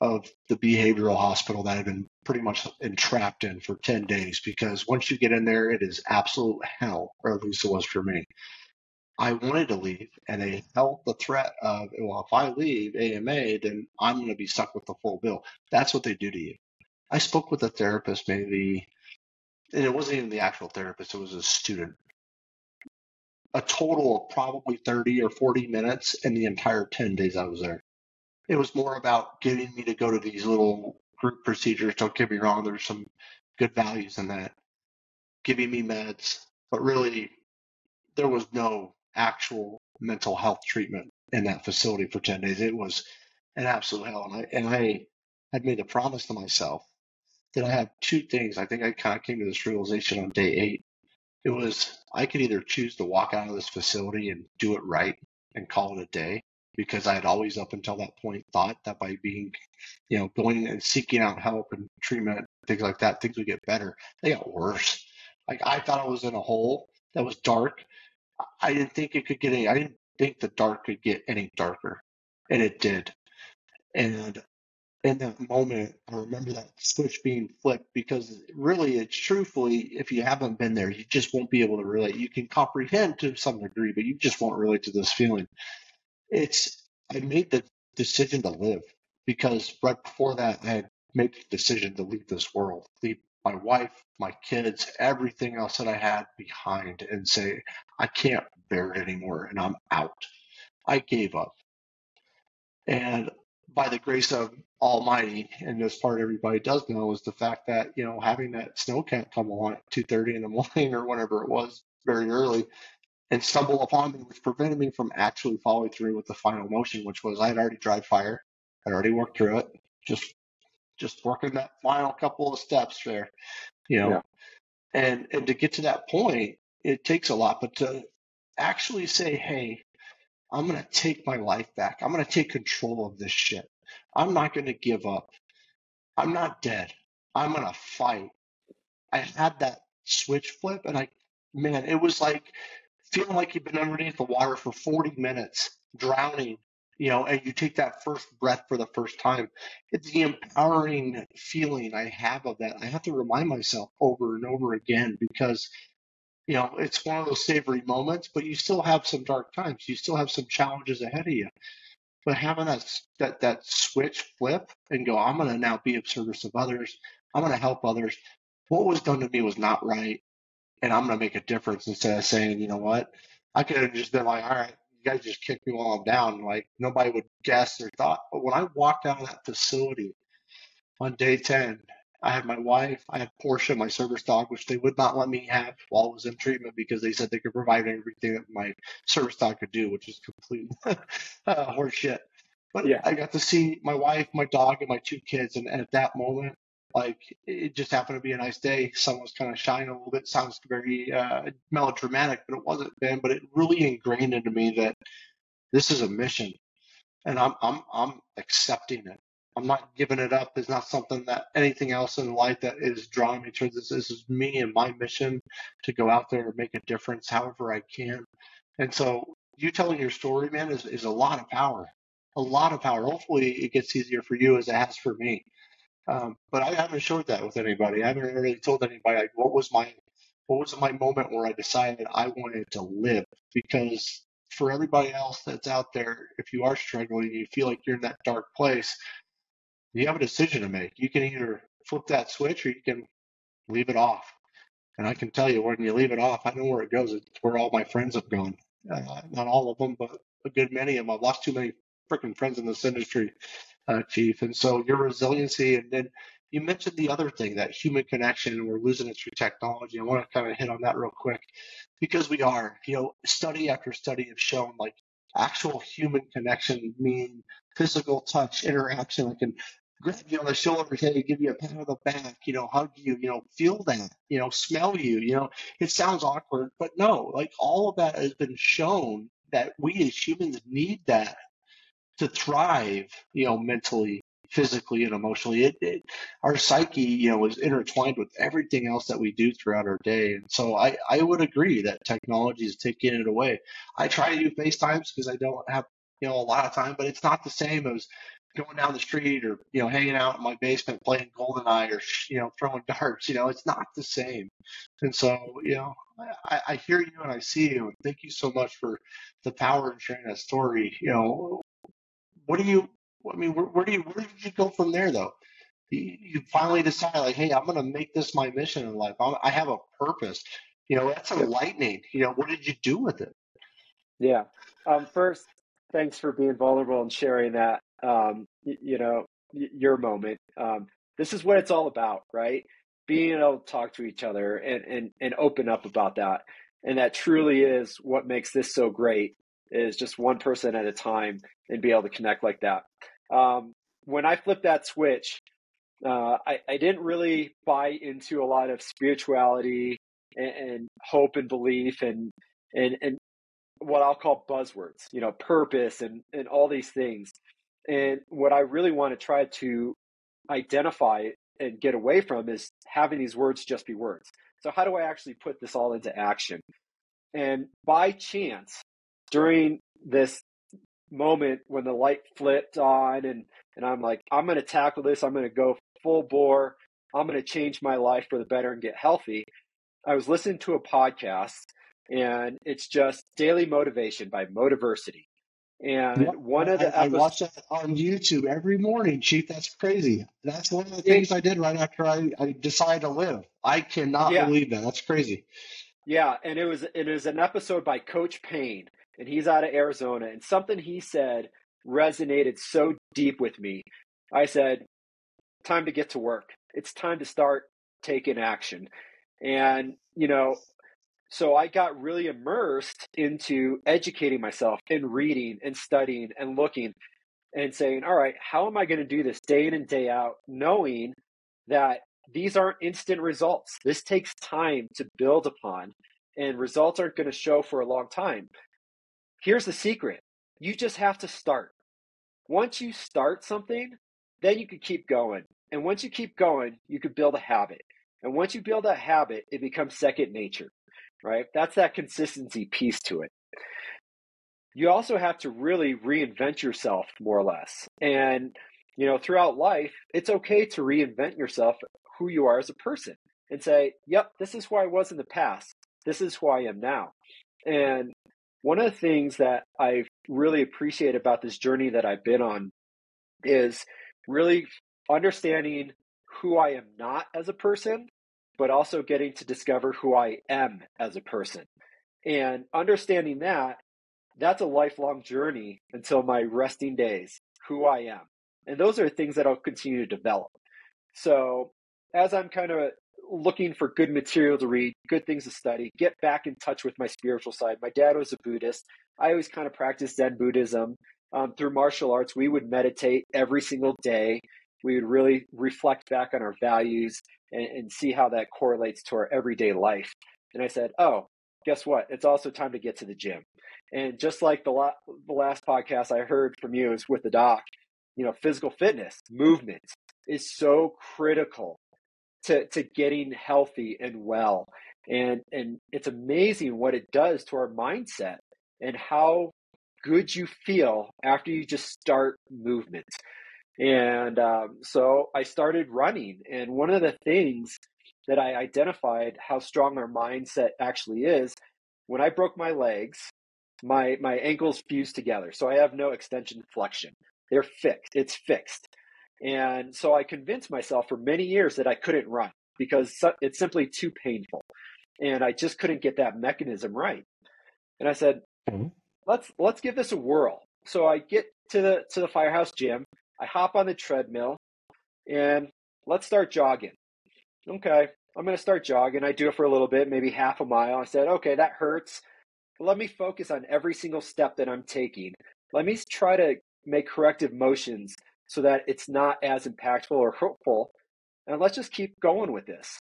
of the behavioral hospital that I've been pretty much entrapped in for ten days, because once you get in there, it is absolute hell, or at least it was for me. I wanted to leave, and I felt the threat of, well, if I leave A M A, then I'm going to be stuck with the full bill. That's what they do to you. I spoke with a therapist maybe, and it wasn't even the actual therapist, it was a student. A total of probably thirty or forty minutes in the entire ten days I was there. It was more about getting me to go to these little group procedures. Don't get me wrong, there's some good values in that. Giving me meds, but really there was no actual mental health treatment in that facility for ten days. It was an absolute hell. And I, and I had made a promise to myself that I have two things. I think I kind of came to this realization on day eight. It was, I could either choose to walk out of this facility and do it right and call it a day, because I had always up until that point thought that by being, you know, going and seeking out help and treatment, things like that, things would get better. They got worse. Like, I thought I was in a hole that was dark. I didn't think it could get any, I didn't think the dark could get any darker. And it did. And in that moment, I remember that switch being flipped, because really, it's truthfully, if you haven't been there, you just won't be able to relate. You can comprehend to some degree, but you just won't relate to this feeling. It's, I made the decision to live, because right before that, I had made the decision to leave this world, leave my wife, my kids, everything else that I had behind, and say, I can't bear it anymore, and I'm out. I gave up. And by the grace of Almighty, and this part everybody does know, is the fact that, you know, having that snow cat come on at two thirty in the morning or whatever it was, very early, and stumble upon me, which prevented me from actually following through with the final motion, which was I had already dried fire. I'd already worked through it. Just just working that final couple of steps there, you know. Yeah. And and to get to that point, it takes a lot. But to actually say, hey, I'm going to take my life back. I'm going to take control of this shit. I'm not going to give up. I'm not dead. I'm going to fight. I had that switch flip, and I, man, it was like feeling like you've been underneath the water for forty minutes, drowning, you know, and you take that first breath for the first time. It's the empowering feeling I have of that. I have to remind myself over and over again, because, you know, it's one of those savory moments, but you still have some dark times. You still have some challenges ahead of you. But having that that, that switch flip and go, I'm going to now be of service of others. I'm going to help others. What was done to me was not right, and I'm going to make a difference, instead of saying, you know what, I could have just been like, all right, you guys just kicked me while I'm down. Like, nobody would guess or thought. But when I walked out of that facility on day ten, I have my wife, I have Portia, my service dog, which they would not let me have while I was in treatment because they said they could provide everything that my service dog could do, which is complete uh, horseshit. But yeah, I got to see my wife, my dog, and my two kids. And, and at that moment, like, it just happened to be a nice day. Sun was kind of shining a little bit. Sounds very uh, melodramatic, but it wasn't, man. But it really ingrained into me that this is a mission, and I'm I'm I'm accepting it. I'm not giving it up. It's not something that anything else in life that is drawing me towards this. This is me and my mission to go out there and make a difference, however I can. And so, you telling your story, man, is is a lot of power. A lot of power. Hopefully it gets easier for you as it has for me. Um, but I haven't shared that with anybody. I haven't really told anybody like, what was my what was my moment where I decided I wanted to live. Because for everybody else that's out there, if you are struggling, you feel like you're in that dark place, you have a decision to make. You can either flip that switch or you can leave it off. And I can tell you, when you leave it off, I know where it goes. It's where all my friends have gone. Uh, not all of them, but a good many of them. I've lost too many freaking friends in this industry, uh, Chief. And so your resiliency, and then you mentioned the other thing, that human connection, and we're losing it through technology. I want to kind of hit on that real quick, because we are, you know, study after study have shown like actual human connection, meaning physical touch, interaction. I can grab you on the shoulder, hey, give you a pat on the back, you know, hug you, you know, feel that, you know, smell you, you know, it sounds awkward, but no, like all of that has been shown that we as humans need that to thrive, you know, mentally, physically, and emotionally. It, it, our psyche, you know, is intertwined with everything else that we do throughout our day. And so I, I would agree that technology is taking it away. I try to do FaceTimes because I don't have, you know, a lot of time, but it's not the same as going down the street or, you know, hanging out in my basement playing GoldenEye or, you know, throwing darts. You know, it's not the same. And so, you know, I, I hear you and I see you. And thank you so much for the power of sharing that story. You know, what do you, I mean, where, where do you, where did you go from there though? You, you finally decide like, hey, I'm going to make this my mission in life. I'm, I have a purpose, you know, that's enlightening. You know, what did you do with it? Yeah. Um, first, thanks for being vulnerable and sharing that, um, you, you know, y- your moment. Um, this is what it's all about, right? Being able to talk to each other and, and, and open up about that. And that truly is what makes this so great, is just one person at a time and be able to connect like that. Um, when I flipped that switch, uh, I, I didn't really buy into a lot of spirituality and, and hope and belief and, and, and what I'll call buzzwords, you know, purpose and, and all these things. And what I really want to try to identify and get away from is having these words just be words. So how do I actually put this all into action? And by chance, during this moment when the light flipped on and, and I'm like, I'm going to tackle this. I'm going to go full bore. I'm going to change my life for the better and get healthy. I was listening to a podcast, and it's just Daily Motivation by Motiversity. And yep. one of the I, episodes... I watch that on YouTube every morning, Chief. That's crazy. That's one of the things I did right after I, I decided to live. I cannot yeah. believe that. That's crazy. Yeah, and it was it was an episode by Coach Payne. And he's out of Arizona, and something he said resonated so deep with me. I said, time to get to work. It's time to start taking action. And, you know, so I got really immersed into educating myself and reading and studying and looking and saying, all right, how am I going to do this day in and day out, knowing that these aren't instant results? This takes time to build upon, and results aren't going to show for a long time. Here's the secret. You just have to start. Once you start something, then you can keep going. And once you keep going, you can build a habit. And once you build a habit, it becomes second nature, right? That's that consistency piece to it. You also have to really reinvent yourself, more or less. And, you know, throughout life, it's okay to reinvent yourself, who you are as a person, and say, yep, this is who I was in the past. This is who I am now. And one of the things that I really appreciate about this journey that I've been on is really understanding who I am not as a person, but also getting to discover who I am as a person. And understanding that, that's a lifelong journey until my resting days, who I am. And those are things that I'll continue to develop. So as I'm kind of looking for good material to read, good things to study, get back in touch with my spiritual side. My dad was a Buddhist. I always kind of practiced Zen Buddhism. Um, through martial arts, we would meditate every single day. We would really reflect back on our values and, and see how that correlates to our everyday life. And I said, oh, guess what? It's also time to get to the gym. And just like the, la- the last podcast I heard from you is with the doc, you know, physical fitness, movement is so critical to, to getting healthy and well. And, and it's amazing what it does to our mindset and how good you feel after you just start movement. And um, so I started running. And one of the things that I identified how strong our mindset actually is, when I broke my legs, my my ankles fused together. So I have no extension flexion. They're fixed. It's fixed. And so I convinced myself for many years that I couldn't run because it's simply too painful. And I just couldn't get that mechanism right. And I said, mm-hmm. let's let's give this a whirl. So I get to the to the firehouse gym. I hop on the treadmill and let's start jogging. Okay, I'm going to start jogging. I do it for a little bit, maybe half a mile. I said, okay, that hurts. But let me focus on every single step that I'm taking. Let me try to make corrective motions so that it's not as impactful or hurtful. And let's just keep going with this.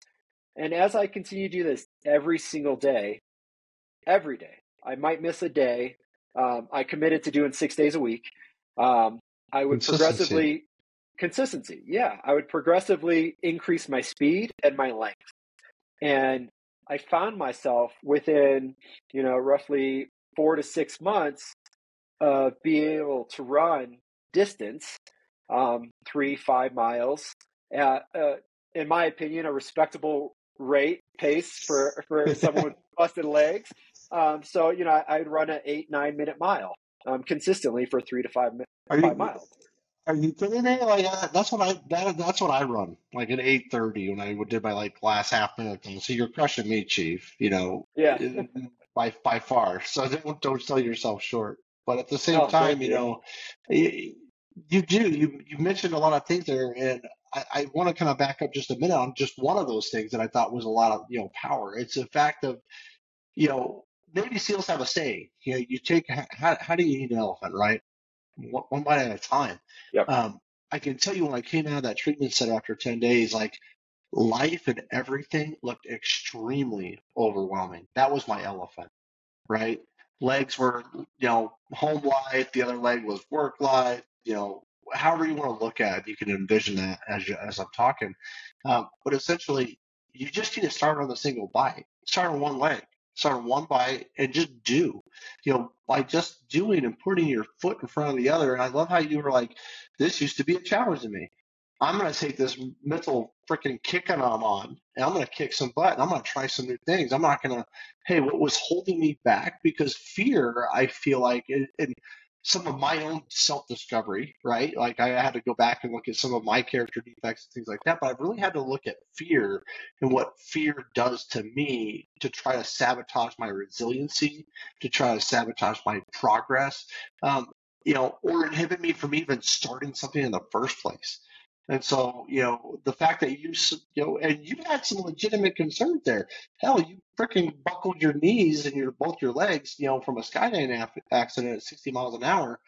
And as I continue to do this every single day, every day, I might miss a day. Um, I committed to doing six days a week. Um, I would progressively... Consistency. Yeah. I would progressively increase my speed and my length. And I found myself within, you know, roughly four to six months of being able to run distance, um, three, five miles, at, uh, in my opinion, a respectable rate pace for, for someone with busted legs. Um, so, you know, I, I'd run an eight, nine minute mile um, consistently for three to five, five you- miles. Are you kidding me? Like uh, that's what I that, that's what I run like at eight thirty when I did my like last half marathon. So you're crushing me, Chief. You know, yeah, by by far. So don't don't sell yourself short. But at the same oh, time, you know, you, you do you you mentioned a lot of things there, and I, I want to kind of back up just a minute on just one of those things that I thought was a lot of you know power. It's the fact of you know Navy SEALs have a saying. You know, you take how how do you eat an elephant, right? One bite at a time. Yep. Um, I can tell you when I came out of that treatment center after ten days, like life and everything looked extremely overwhelming. That was my elephant, right? Legs were, you know, home life. The other leg was work life. You know, however you want to look at it, you can envision that as you, as I'm talking. Um, but essentially, you just need to start on a single bite. Start on one leg. Start on one bite and just do, you know, by just doing and putting your foot in front of the other. And I love how you were like, this used to be a challenge to me. I'm going to take this mental freaking kick and I'm on, and I'm going to kick some butt, and I'm going to try some new things. I'm not going to, hey, what was holding me back? Because fear, I feel like, and some of my own self-discovery, right? Like I had to go back and look at some of my character defects and things like that, but I've really had to look at fear and what fear does to me to try to sabotage my resiliency, to try to sabotage my progress, um, you know, or inhibit me from even starting something in the first place. And so, you know, the fact that you, you know, and you had some legitimate concern there. Hell, you freaking buckled your knees and your both your legs, you know, from a skydiving accident at sixty miles an hour.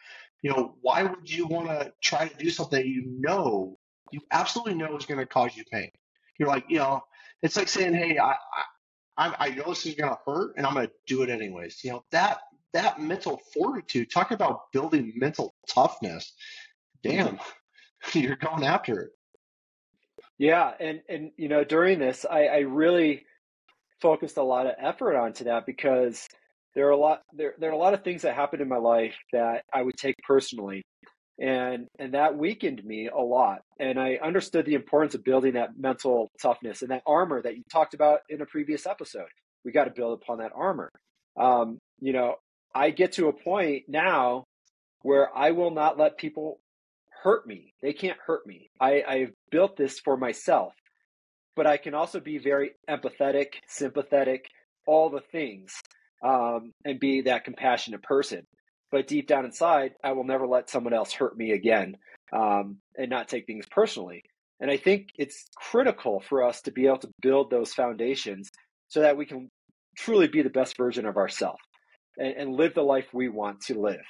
You know, why would you want to try to do something you know, you absolutely know is going to cause you pain? You're like, you know, it's like saying, hey, I, I, I know this is going to hurt and I'm going to do it anyways. You know, that, that mental fortitude, talk about building mental toughness. Damn. You're going after it. Yeah. And, and, you know, during this, I, I really focused a lot of effort onto that because there are a lot, there, there are a lot of things that happened in my life that I would take personally. And, and that weakened me a lot. And I understood the importance of building that mental toughness and that armor that you talked about in a previous episode. We got to build upon that armor. Um, you know, I get to a point now where I will not let people hurt me. They can't hurt me. I, I've built this for myself, but I can also be very empathetic, sympathetic, all the things, um, and be that compassionate person. But deep down inside, I will never let someone else hurt me again, um, and not take things personally. And I think it's critical for us to be able to build those foundations so that we can truly be the best version of ourselves and, and live the life we want to live.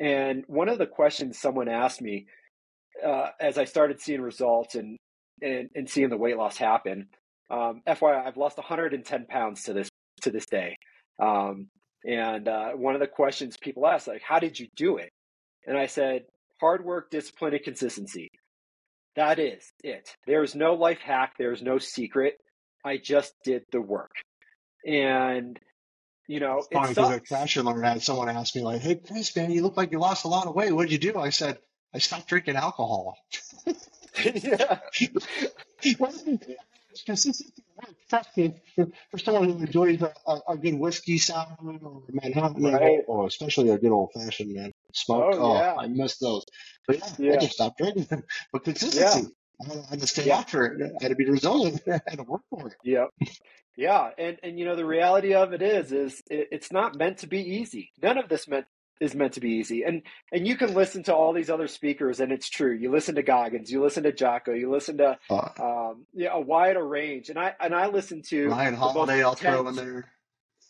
And one of the questions someone asked me uh, as I started seeing results and, and, and seeing the weight loss happen, um, F Y I, I've lost one hundred ten pounds to this to this day. Um, and uh, one of the questions people ask, like, how did you do it? And I said, hard work, discipline, and consistency. That is it. There is no life hack. There is no secret. I just did the work. And, you know, it's funny because at Fashion Learn, I had someone ask me, like, hey, Chris, man, you look like you lost a lot of weight. What did you do? I said, I stopped drinking alcohol. Yeah. Consistency works. For someone who enjoys a, a, a good whiskey sour or Manhattan, right, or especially a good old fashioned, man, smoke. Oh, oh yeah. I miss those. But yeah, yeah. I just stopped drinking them. But consistency, yeah. I had to stay yeah. after it. I had to be resilient. I had to work for it. Yeah, yeah. And and you know the reality of it is, is it, it's not meant to be easy. None of this meant is meant to be easy. And and you can listen to all these other speakers, and it's true. You listen to Goggins, you listen to Jocko, you listen to uh, um, yeah, a wider range. And I and I listen to Ryan Holiday. I'll throw in there.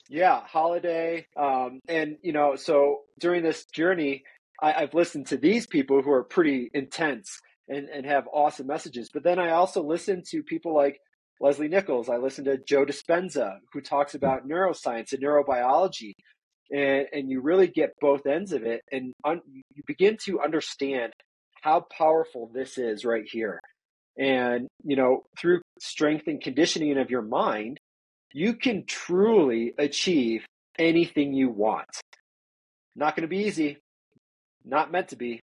Yeah, Holiday. Um, and you know, so during this journey, I, I've listened to these people who are pretty intense and and have awesome messages. But then I also listen to people like Leslie Nichols. I listen to Joe Dispenza, who talks about neuroscience and neurobiology. And, and you really get both ends of it, and un, you begin to understand how powerful this is right here. And, you know, through strength and conditioning of your mind, you can truly achieve anything you want. Not going to be easy, not meant to be,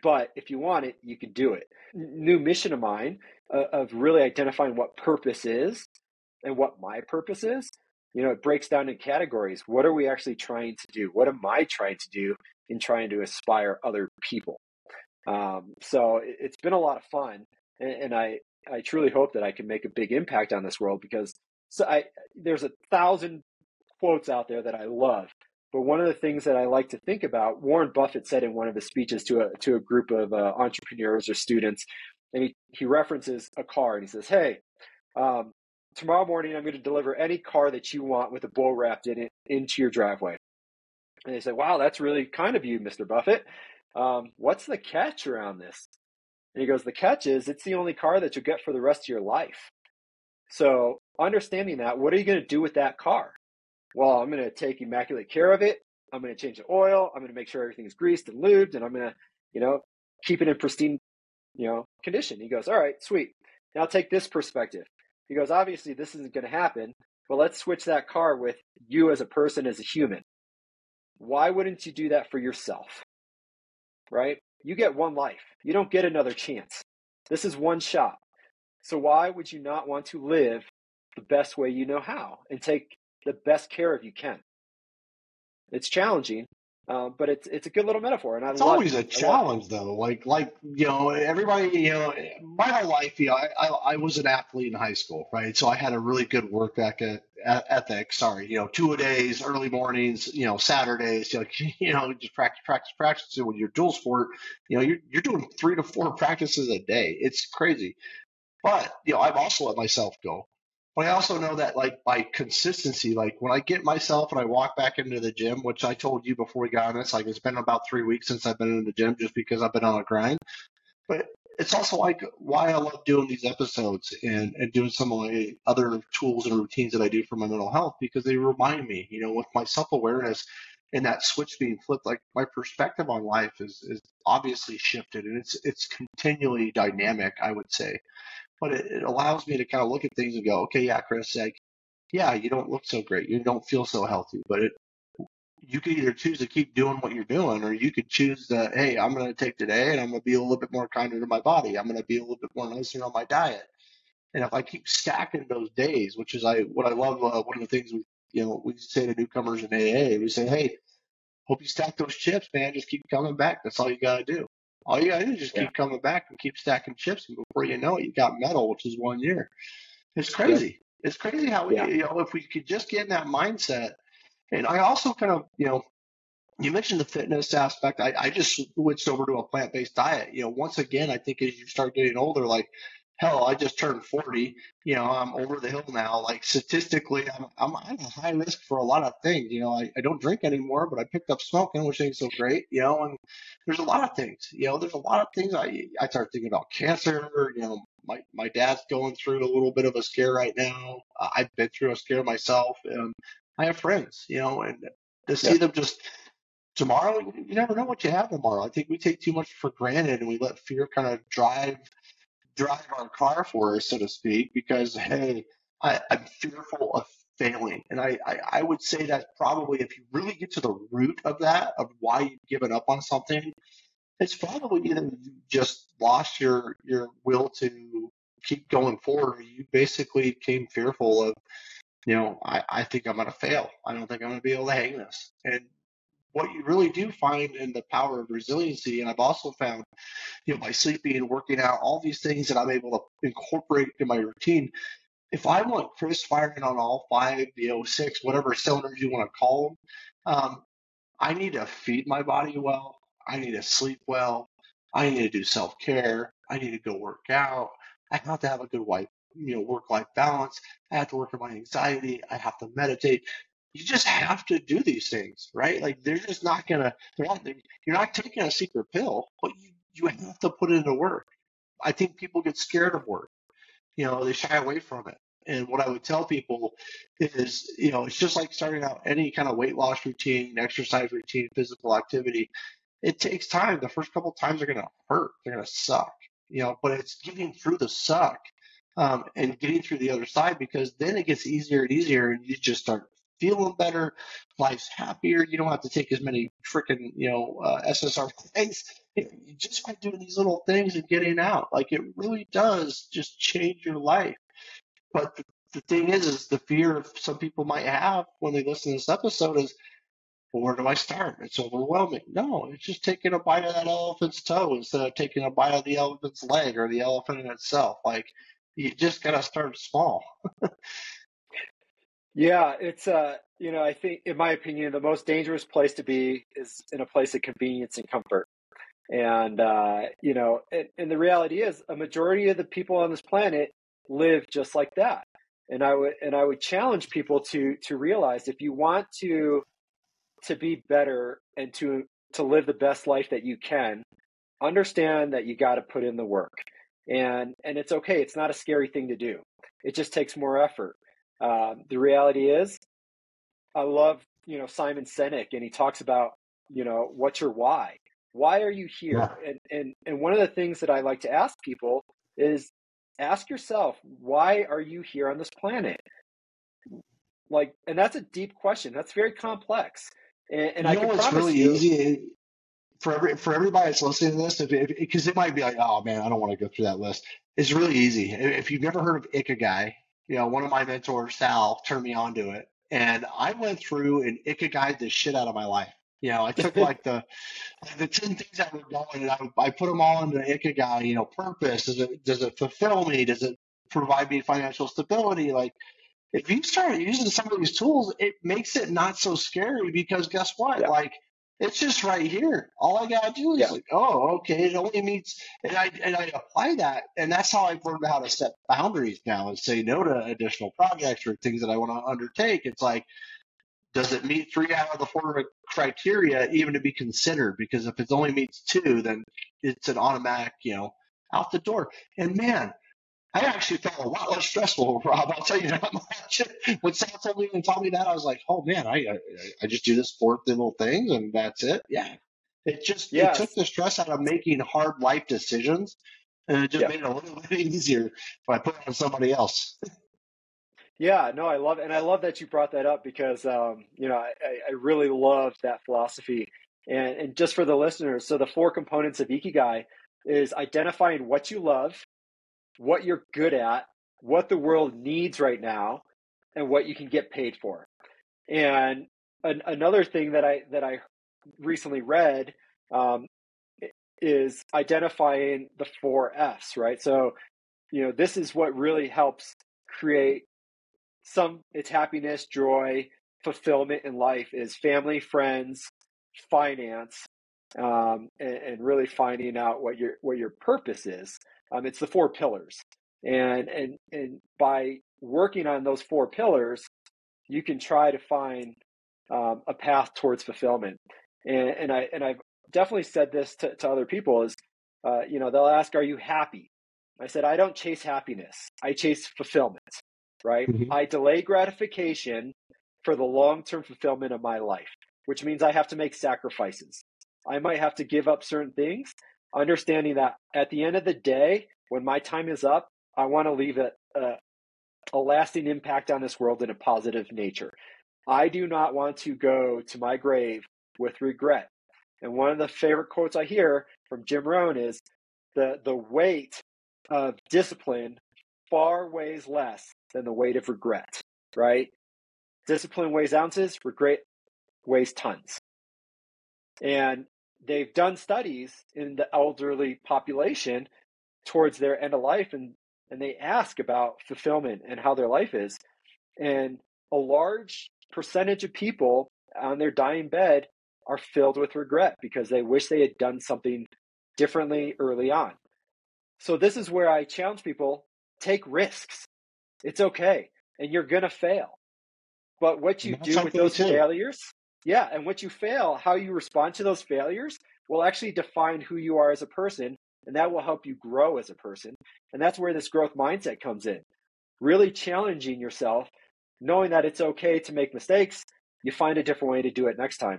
but if you want it, you can do it. New mission of mine uh, of really identifying what purpose is and what my purpose is. You know, it breaks down in categories. What are we actually trying to do? What am I trying to do in trying to inspire other people? Um, so it, it's been a lot of fun. And, and I, I truly hope that I can make a big impact on this world, because so I, there's a thousand quotes out there that I love. But one of the things that I like to think about, Warren Buffett said in one of his speeches to a, to a group of uh, entrepreneurs or students, and he, he references a car and he says, hey, um, tomorrow morning, I'm going to deliver any car that you want with a bowl wrapped in it into your driveway. And they say, wow, that's really kind of you, Mister Buffett. Um, what's the catch around this? And he goes, the catch is it's the only car that you'll get for the rest of your life. So understanding that, what are you going to do with that car? Well, I'm going to take immaculate care of it. I'm going to change the oil. I'm going to make sure everything's greased and lubed. And I'm going to, you know, keep it in pristine, you know, condition. He goes, all right, sweet. Now take this perspective. He goes, obviously, this isn't going to happen, but let's switch that car with you as a person, as a human. Why wouldn't you do that for yourself, right? You get one life. You don't get another chance. This is one shot. So why would you not want to live the best way you know how and take the best care of you can? It's challenging. Uh, but it's it's a good little metaphor, and I it's love always it. a challenge, though. Like like you know, everybody, you know, my whole life, you know, I, I I was an athlete in high school, right? So I had a really good work ethic. Sorry, you know, two a days, early mornings, you know, Saturdays, you know, you know just practice, practice, practice. So when you're dual sport, you know, you're you're doing three to four practices a day. It's crazy, but you know, I've also let myself go. But I also know that, like, by consistency, like when I get myself and I walk back into the gym, which I told you before we got on this, like it's been about three weeks since I've been in the gym just because I've been on a grind. But it's also like why I love doing these episodes and, and doing some of the other tools and routines that I do for my mental health, because they remind me, you know, with my self-awareness and that switch being flipped, like my perspective on life is, is obviously shifted, and it's it's continually dynamic, I would say. But it, it allows me to kind of look at things and go, okay, yeah, Chris, like, yeah, you don't look so great. You don't feel so healthy. But it, you can either choose to keep doing what you're doing, or you could choose that, hey, I'm going to take today and I'm going to be a little bit more kinder to my body. I'm going to be a little bit more nicer on my diet. And if I keep stacking those days, which is I what I love, uh, one of the things we you know we say to newcomers in A A, we say, hey, hope you stack those chips, man. Just keep coming back. That's all you got to do. All you gotta do is just yeah. keep coming back and keep stacking chips, and before you know it, you got metal, which is one year. It's crazy. Yeah. It's crazy how we, yeah. you know, if we could just get in that mindset. And I also kind of, you know, you mentioned the fitness aspect. I, I just switched over to a plant-based diet. You know, once again, I think as you start getting older, like hell, I just turned forty. You know, I'm over the hill now. Like statistically, I'm I'm at a high risk for a lot of things. You know, I, I don't drink anymore, but I picked up smoking, which ain't so great. You know, and there's a lot of things. You know, there's a lot of things. I I start thinking about cancer. You know, my my dad's going through a little bit of a scare right now. Uh, I've been through a scare myself. And I have friends. You know, and to see yeah. them just. Tomorrow, you never know what you have tomorrow. I think we take too much for granted, and we let fear kind of drive drive our car for us, so to speak, because, hey, I, I'm fearful of failing. And I, I, I would say that probably if you really get to the root of that, of why you've given up on something, it's probably either you just lost your, your will to keep going forward, or you basically became fearful of, you know, I, I think I'm going to fail. I don't think I'm going to be able to hang this. And what you really do find in the power of resiliency, and I've also found, you know, by sleeping and working out, all these things that I'm able to incorporate into my routine. If I want Chris firing on all five, you know, six, whatever cylinders you want to call them, um, I need to feed my body well. I need to sleep well. I need to do self-care. I need to go work out. I have to have a good wife, you know, work-life balance. I have to work on my anxiety. I have to meditate. You just have to do these things, right? Like they're just not gonna. They're not. They're, you're not taking a secret pill, but you you have to put into work. I think people get scared of work. You know, they shy away from it. And what I would tell people is, you know, it's just like starting out any kind of weight loss routine, exercise routine, physical activity. It takes time. The first couple of times are gonna hurt. They're gonna suck. You know, but it's getting through the suck um, and getting through the other side, because then it gets easier and easier, and you just start feeling better, life's happier. You don't have to take as many freaking, you know, uh, S S R things. You just by doing these little things and getting out, like it really does just change your life. But the, the thing is, is the fear some people might have when they listen to this episode is, well, where do I start? It's overwhelming. No, it's just taking a bite of that elephant's toe instead of taking a bite of the elephant's leg or the elephant in itself. Like you just got to start small. Yeah, it's, uh, you know, I think, in my opinion, the most dangerous place to be is in a place of convenience and comfort. And, uh, you know, and, and the reality is a majority of the people on this planet live just like that. And I would, and I would challenge people to, to realize if you want to, to be better and to, to live the best life that you can, understand that you got to put in the work, and, and it's okay. It's not a scary thing to do. It just takes more effort. Um, the reality is, I love, you know, Simon Sinek, and he talks about, you know, what's your why? Why are you here? Yeah. And, and, and one of the things that I like to ask people is ask yourself, why are you here on this planet? Like, and that's a deep question. That's very complex. And, and I can promise really you. Easy. For every, for everybody that's listening to this, because it might be like, oh man, I don't want to go through that list. It's really easy. If you've never heard of Ikigai, you know, one of my mentors, Sal, turned me on to it. And I went through and Ikigai'd the shit out of my life. You know, I took like the the ten things that were going, and I, I put them all into Ikigai. You know, purpose. Does it, does it fulfill me? Does it provide me financial stability? Like, if you start using some of these tools, it makes it not so scary, because guess what? Yeah. Like, it's just right here. All I got to do is yeah. like, oh, okay, it only meets, and I and I apply that. And that's how I've learned how to set boundaries now and say no to additional projects or things that I want to undertake. It's like, does it meet three out of the four criteria even to be considered? Because if it only meets two, then it's an automatic, you know, out the door. And man, I actually felt a lot less stressful, Rob. I'll tell you that much. When Sam told me and told me that, I was like, "Oh man, I I, I just do this four little things and that's it." Yeah, it just yes. it took the stress out of making hard life decisions, and it just yeah. made it a little bit easier if I put it on somebody else. Yeah, no, I love it. And I love that you brought that up, because um, you know I, I really love that philosophy. And and just for the listeners, so the four components of Ikigai is identifying what you love, what you're good at, what the world needs right now, and what you can get paid for. And an, another thing that I that I recently read um, is identifying the four F's, right? So, you know, this is what really helps create some, it's happiness, joy, fulfillment in life is family, friends, finance, um, and, and really finding out what your what your purpose is. Um, it's the four pillars. And, and, and by working on those four pillars, you can try to find um, a path towards fulfillment. And, and I, and I've definitely said this to, to other people is, uh, you know, they'll ask, are you happy? I said, I don't chase happiness. I chase fulfillment, right? Mm-hmm. I delay gratification for the long-term fulfillment of my life, which means I have to make sacrifices. I might have to give up certain things, understanding that at the end of the day, when my time is up, I want to leave a, a, a lasting impact on this world in a positive nature. I do not want to go to my grave with regret. And one of the favorite quotes I hear from Jim Rohn is, the, the weight of discipline far weighs less than the weight of regret, right? Discipline weighs ounces, regret weighs tons. And they've done studies in the elderly population towards their end of life, and, and they ask about fulfillment and how their life is. And a large percentage of people on their dying bed are filled with regret because they wish they had done something differently early on. So this is where I challenge people, take risks. It's okay. And you're going to fail. But what you do with those failures, yeah, and what you fail, how you respond to those failures will actually define who you are as a person. And that will help you grow as a person. And that's where this growth mindset comes in. Really challenging yourself, knowing that it's okay to make mistakes. You find a different way to do it next time.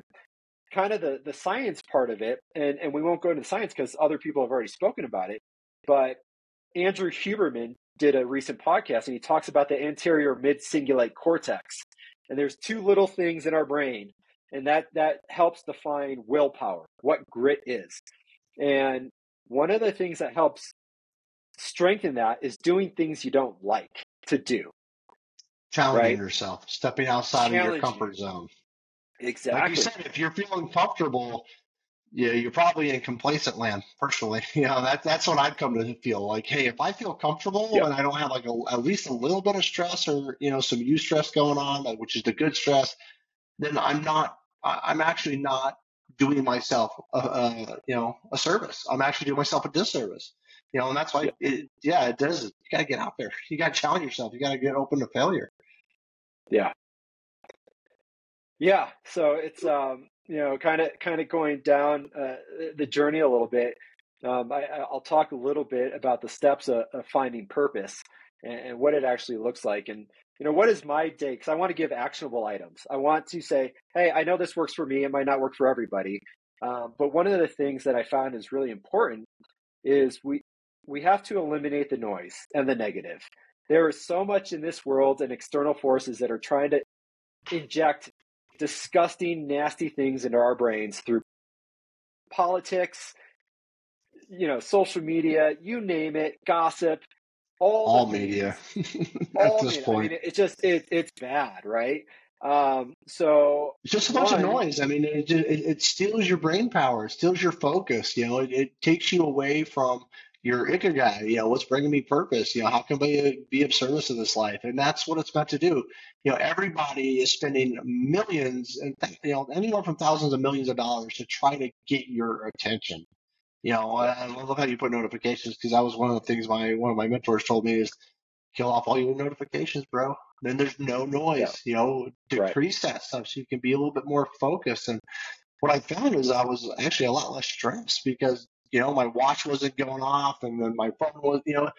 Kind of the, the science part of it, and, and we won't go into science because other people have already spoken about it, but Andrew Huberman did a recent podcast, and he talks about the anterior mid-cingulate cortex. And there's two little things in our brain, and that, that helps define willpower, what grit is. And one of the things that helps strengthen that is doing things you don't like to do. Challenging right? yourself, stepping outside of your comfort zone. Exactly. Like you said, if you're feeling comfortable, yeah, you're probably in complacent land, personally. You know, that, that's what I've come to feel like, hey, if I feel comfortable yep. and I don't have like a, at least a little bit of stress or, you know, some eustress going on, which is the good stress, then I'm not, I'm actually not doing myself, a, a, you know, a service. I'm actually doing myself a disservice, you know, and that's why, yep. it, yeah, it does. You got to get out there. You got to challenge yourself. You got to get open to failure. Yeah. Yeah. So it's, um, you know, kind of, kind of going down uh, the journey a little bit. Um, I, I'll talk a little bit about the steps of, of finding purpose and, and what it actually looks like. And, you know, what is my day? Because I want to give actionable items. I want to say, hey, I know this works for me. It might not work for everybody. Um, but one of the things that I found is really important is we, we have to eliminate the noise and the negative. There is so much in this world and external forces that are trying to inject disgusting, nasty things into our brains through politics, you know, social media, you name it, gossip, all, all media. all At this media. point, I mean, it's just it, it's bad, right? Um, so it's just a bunch one, of noise. I mean, it, it it steals your brain power, it steals your focus. You know, it, it takes you away from your Ikigai, you know, what's bringing me purpose? You know, how can I be of service in this life? And that's what it's meant to do. You know, everybody is spending millions and, you know, anywhere from thousands of millions of dollars to try to get your attention. You know, I love how you put notifications, because that was one of the things my one of my mentors told me is kill off all your notifications, bro. Then there's no noise, yeah. you know, decrease right. that stuff so you can be a little bit more focused. And what I found is I was actually a lot less stressed because, you know, my watch wasn't going off, and then my phone was, you know,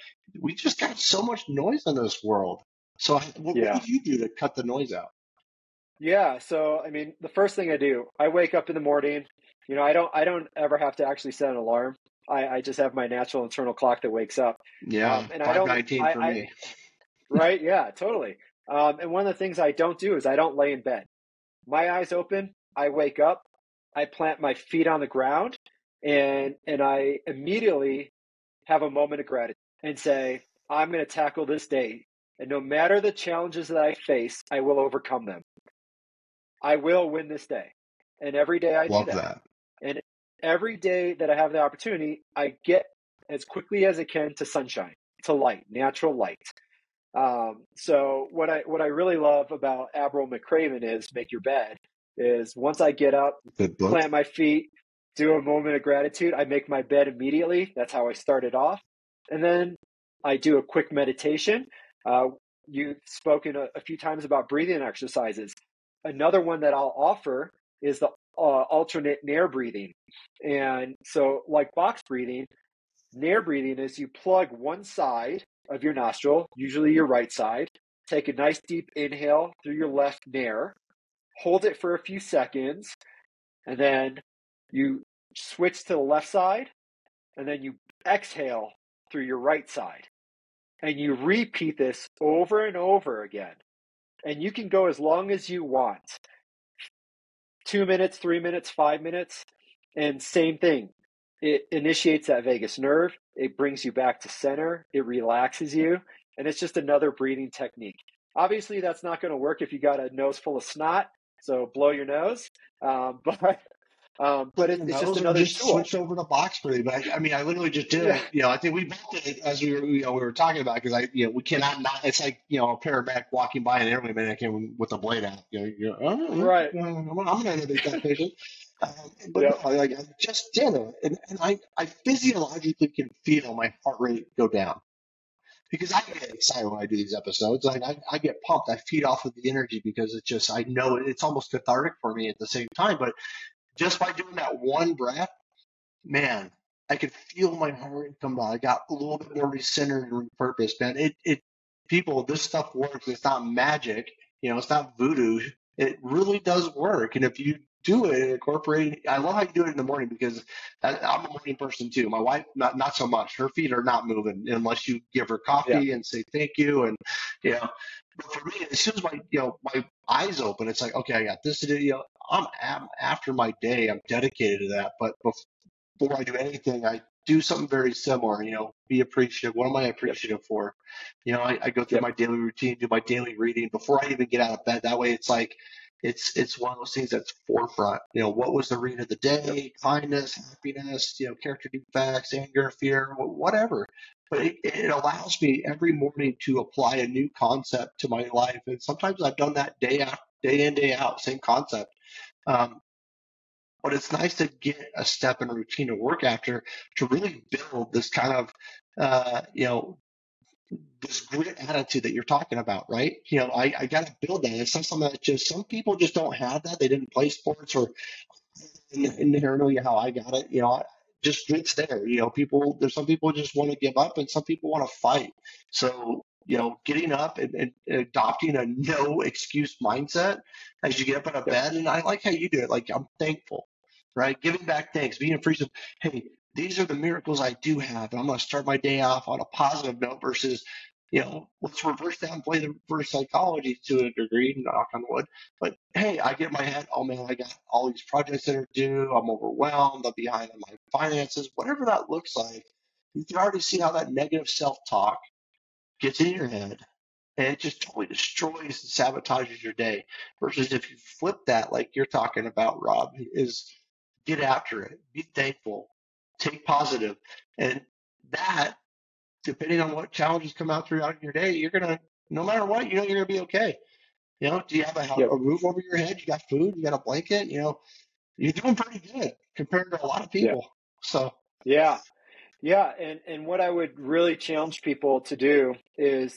we just got so much noise in this world. So what, yeah. what do you do to cut the noise out? Yeah. So, I mean, the first thing I do, I wake up in the morning, you know, I don't, I don't ever have to actually set an alarm. I, I just have my natural internal clock that wakes up. Yeah. Um, and I don't, I, for I, me. right. Yeah, totally. Um, and one of the things I don't do is I don't lay in bed. My eyes open. I wake up, I plant my feet on the ground. And and I immediately have a moment of gratitude and say, I'm going to tackle this day. And no matter the challenges that I face, I will overcome them. I will win this day. And every day I Love do that. that. And every day that I have the opportunity, I get as quickly as I can to sunshine, to light, natural light. Um, so what I what I really love about Admiral McRaven is Make Your Bed, is once I get up, plant my feet, do a moment of gratitude. I make my bed immediately. That's how I started off. And then I do a quick meditation. Uh, you've spoken a, a few times about breathing exercises. Another one that I'll offer is the uh, alternate Nair breathing. And so like box breathing, Nair breathing is you plug one side of your nostril, usually your right side, take a nice deep inhale through your left Nair, hold it for a few seconds, and then you switch to the left side, and then you exhale through your right side. And you repeat this over and over again. And you can go as long as you want. Two minutes, three minutes, five minutes, and same thing. It initiates that vagus nerve. It brings you back to center. It relaxes you. And it's just another breathing technique. Obviously, that's not going to work if you got a nose full of snot. So blow your nose. Um, but um, but it, it's just another just tool. Switch over to box breathing. But I, I mean, I literally just did yeah. it. You know, I think we built it as we were, you know, we were talking about because I, you know, we cannot not. It's like, you know, a paramedic walking by an airway medic with a blade out. You know, you're, oh, right. You know, I'm going to innovate that patient. Um, but yep. no, like, I just did it, and, and I, I physiologically can feel my heart rate go down because I get excited when I do these episodes. Like I, I get pumped. I feed off of the energy because it's just I know it, it's almost cathartic for me at the same time. But just by doing that one breath, man, I could feel my heart rate come down. I got a little bit more recentered and repurposed. Man, it it people, this stuff works. It's not magic. You know, it's not voodoo. It really does work, and if you do it and incorporate. I love how you do it in the morning because I, I'm a morning person too. My wife, not not so much. Her feet are not moving unless you give her coffee yeah. and say thank you. And you know, but for me, as soon as my you know my eyes open, it's like okay, I got this to do. You know, I'm, I'm after my day. I'm dedicated to that. But before I do anything, I do something very similar. You know, be appreciative. What am I appreciative yep. for? You know, I, I go through yep. my daily routine, do my daily reading before I even get out of bed. That way, it's like. It's it's one of those things that's forefront. You know, what was the read of the day? Kindness, happiness, you know, character defects, anger, fear, whatever. But it, it allows me every morning to apply a new concept to my life. And sometimes I've done that day out, day in, day out, same concept. Um, but it's nice to get a step and a routine to work after to really build this kind of, uh, you know, this grit attitude that you're talking about, right? You know, I, I got to build that. It's not something that just, some people just don't have that. They didn't play sports or inherently how I got it, you know, just grit's there. You know, people, there's some people just want to give up and some people want to fight. So, you know, getting up and, and adopting a no excuse mindset as you get up out of bed. And I like how you do it. Like, I'm thankful, right? Giving back thanks, being appreciative. Hey, these are the miracles I do have, and I'm going to start my day off on a positive note versus, you know, let's reverse that and play the reverse psychology to a degree, knock on wood. But, hey, I get in my head, oh, man, I got all these projects that are due. I'm overwhelmed. I'm behind on my finances. Whatever that looks like, you can already see how that negative self-talk gets in your head, and it just totally destroys and sabotages your day versus if you flip that like you're talking about, Rob, is get after it. Be thankful. Take positive, and that, depending on what challenges come out throughout your day, you're gonna, no matter what, you know you're gonna be okay. You know, do you have a, yep. a roof over your head? You got food? You got a blanket? You know, you're doing pretty good compared to a lot of people. Yeah. So yeah, yeah, and and what I would really challenge people to do is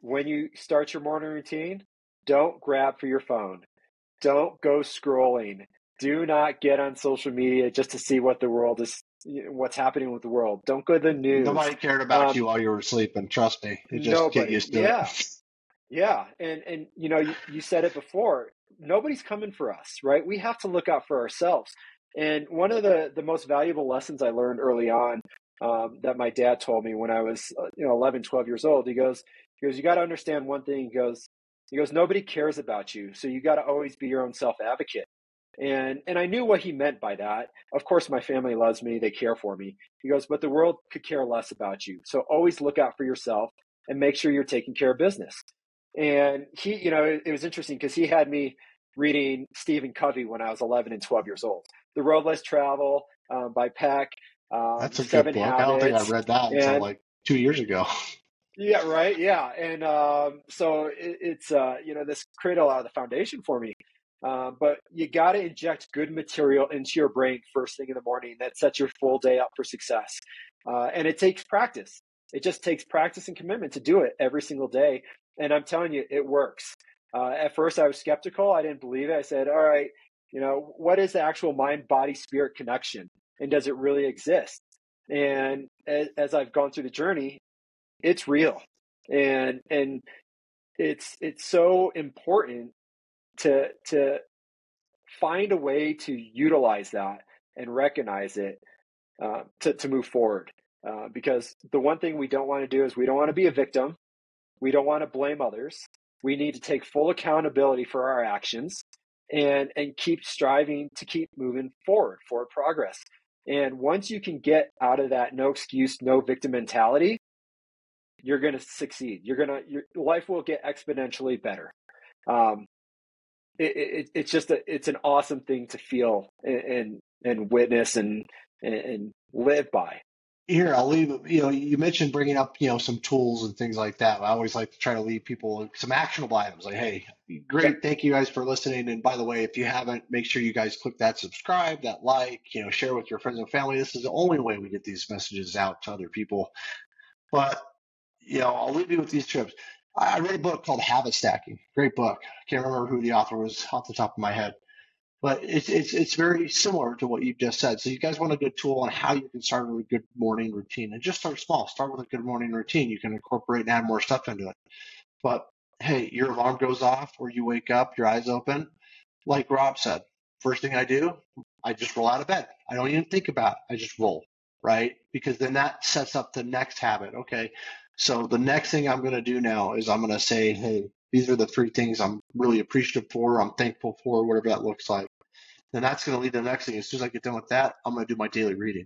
when you start your morning routine, don't grab for your phone, don't go scrolling, do not get on social media just to see what the world is. What's happening with the world. Don't go to the news. Nobody cared about um, you while you were sleeping. Trust me. It just nobody, get used to yeah. it. Yeah. And, and you know, you, you said it before, nobody's coming for us, right? We have to look out for ourselves. And one of the, the most valuable lessons I learned early on um, that my dad told me when I was you know, eleven, twelve years old, he goes, he goes, you got to understand one thing. He goes, he goes, nobody cares about you. So you got to always be your own self-advocate. And and I knew what he meant by that. Of course, my family loves me. They care for me. He goes, but the world could care less about you. So always look out for yourself and make sure you're taking care of business. And he, you know, it, it was interesting because he had me reading Stephen Covey when I was eleven and twelve years old. The Road Less Traveled um, by Peck. Um, That's a good book. Habits. I don't think I read that and, until like two years ago. Yeah, right. Yeah. And um, so it, it's, uh, you know, this created a lot of the foundation for me. Uh, but you got to inject good material into your brain first thing in the morning that sets your full day up for success. Uh, and it takes practice. It just takes practice and commitment to do it every single day. And I'm telling you, it works. Uh, at first, I was skeptical. I didn't believe it. I said, all right, you know, what is the actual mind, body, spirit connection? And does it really exist? And as, as I've gone through the journey, it's real. And and it's it's so important to to find a way to utilize that and recognize it uh, to, to move forward. Uh, because the one thing we don't want to do is we don't want to be a victim. We don't want to blame others. We need to take full accountability for our actions and, and keep striving to keep moving forward for progress. And once you can get out of that no excuse, no victim mentality, you're going to succeed. You're going to, your life will get exponentially better. Um, it, it, it's just a, it's an awesome thing to feel and, and witness and, and live by. Here, I'll leave, you know, you mentioned bringing up, you know, some tools and things like that. I always like to try to leave people some actionable items like, hey, great. Thank you guys for listening. And by the way, if you haven't, make sure you guys click that subscribe, that like, you know, share with your friends and family. This is the only way we get these messages out to other people. But, you know, I'll leave you with these tips. I read a book called Habit Stacking. Great book. I can't remember who the author was off the top of my head. But it's it's it's very similar to what you've just said. So you guys want a good tool on how you can start with a good morning routine. And just start small. Start with a good morning routine. You can incorporate and add more stuff into it. But, hey, your alarm goes off or you wake up, your eyes open. Like Rob said, first thing I do, I just roll out of bed. I don't even think about it. I just roll, right? Because then that sets up the next habit. Okay, so the next thing I'm going to do now is I'm going to say, hey, these are the three things I'm really appreciative for, I'm thankful for, whatever that looks like. Then that's going to lead to the next thing. As soon as I get done with that, I'm going to do my daily reading.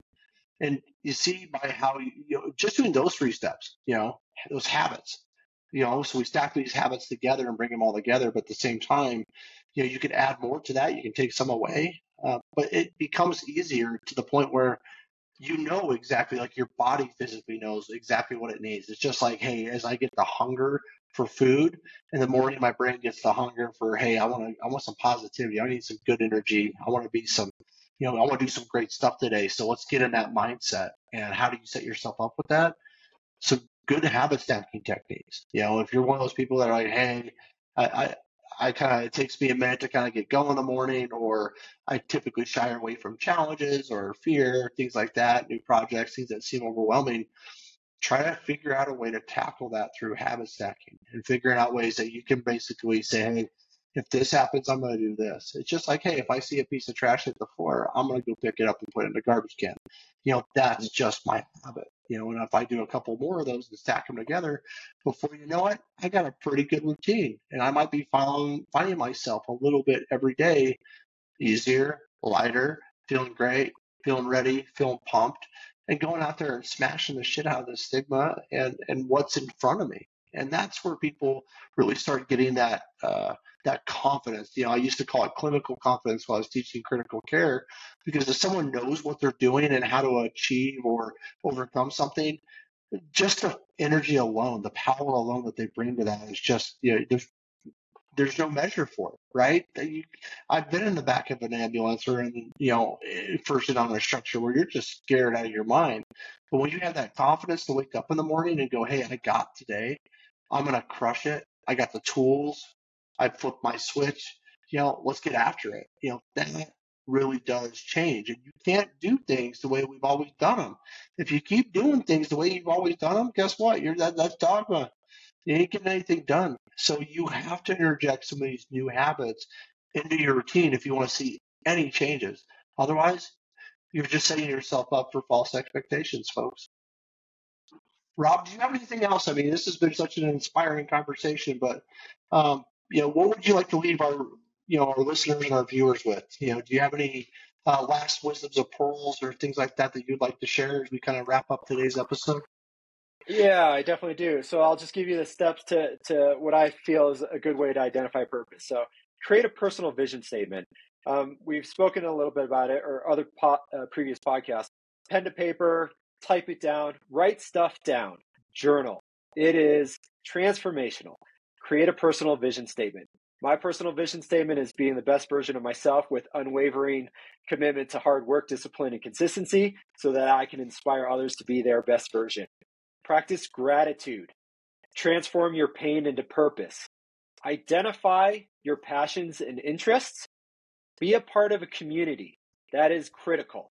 And you see by how you, you know, just doing those three steps, you know, those habits, you know, so we stack these habits together and bring them all together. But at the same time, you know, you can add more to that. You can take some away, uh, but it becomes easier to the point where you know exactly, like your body physically knows exactly what it needs. It's just like, hey, as I get the hunger for food in the morning, my brain gets the hunger for, hey, I want to, I want some positivity. I need some good energy. I want to be some, you know, I want to do some great stuff today. So let's get in that mindset. And how do you set yourself up with that? Some good habit stacking techniques. You know, if you're one of those people that are like, hey, I, I, I kind of, it takes me a minute to kind of get going in the morning, or I typically shy away from challenges or fear, things like that, new projects, things that seem overwhelming. Try to figure out a way to tackle that through habit stacking and figuring out ways that you can basically say, hey, if this happens, I'm going to do this. It's just like, hey, if I see a piece of trash hit the floor, I'm going to go pick it up and put it in the garbage can. You know, that's just my habit. You know, and if I do a couple more of those and stack them together, before you know it, I got a pretty good routine. And I might be following, finding myself a little bit every day easier, lighter, feeling great, feeling ready, feeling pumped, and going out there and smashing the shit out of the stigma and, and what's in front of me. And that's where people really start getting that uh, that confidence. You know, I used to call it clinical confidence while I was teaching critical care, because if someone knows what they're doing and how to achieve or overcome something, just the energy alone, the power alone that they bring to that is just, you know, there's, there's no measure for it, right? You, I've been in the back of an ambulance or in, you know, first aid on a structure where you're just scared out of your mind. But when you have that confidence to wake up in the morning and go, hey, I got today. I'm going to crush it. I got the tools. I flipped my switch. You know, let's get after it. You know, that really does change. And you can't do things the way we've always done them. If you keep doing things the way you've always done them, guess what? You're that, that's dogma. You ain't getting anything done. So you have to interject some of these new habits into your routine if you want to see any changes. Otherwise, you're just setting yourself up for false expectations, folks. Rob, do you have anything else? I mean, this has been such an inspiring conversation, but um, you know, what would you like to leave our, you know, our listeners and our viewers with? You know, do you have any uh, last wisdoms or pearls or things like that that you'd like to share as we kind of wrap up today's episode? Yeah, I definitely do. So I'll just give you the steps to to what I feel is a good way to identify purpose. So create a personal vision statement. Um, we've spoken a little bit about it, or other po- uh, previous podcasts. Pen to paper. Type it down, write stuff down, journal. It is transformational. Create a personal vision statement. My personal vision statement is being the best version of myself with unwavering commitment to hard work, discipline, and consistency so that I can inspire others to be their best version. Practice gratitude. Transform your pain into purpose. Identify your passions and interests. Be a part of a community. That is critical.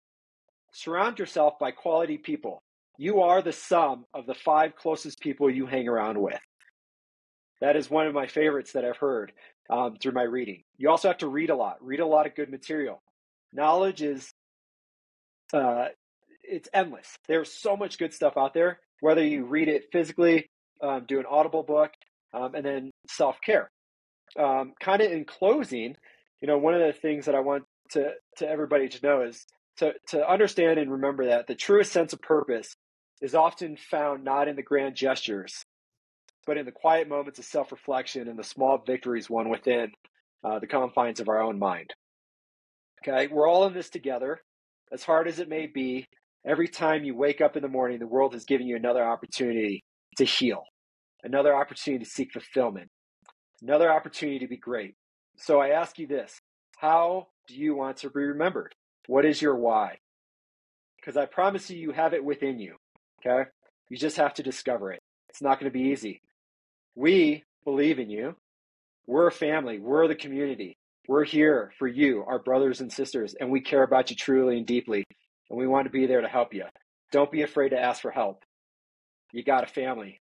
Surround yourself by quality people. You are the sum of the five closest people you hang around with. That is one of my favorites that I've heard um, through my reading. You also have to read a lot. Read a lot of good material. Knowledge is uh, it's endless. There's so much good stuff out there, whether you read it physically, um, do an Audible book, um, and then self-care. Um, kind of in closing, you know, one of the things that I want to, to everybody to know is to, to understand and remember that the truest sense of purpose is often found not in the grand gestures, but in the quiet moments of self-reflection and the small victories won within uh, the confines of our own mind. Okay, we're all in this together. As hard as it may be, every time you wake up in the morning, the world has given you another opportunity to heal, another opportunity to seek fulfillment, another opportunity to be great. So I ask you this, how do you want to be remembered? What is your why? Because I promise you, you have it within you, okay? You just have to discover it. It's not going to be easy. We believe in you. We're a family. We're the community. We're here for you, our brothers and sisters, and we care about you truly and deeply, and we want to be there to help you. Don't be afraid to ask for help. You got a family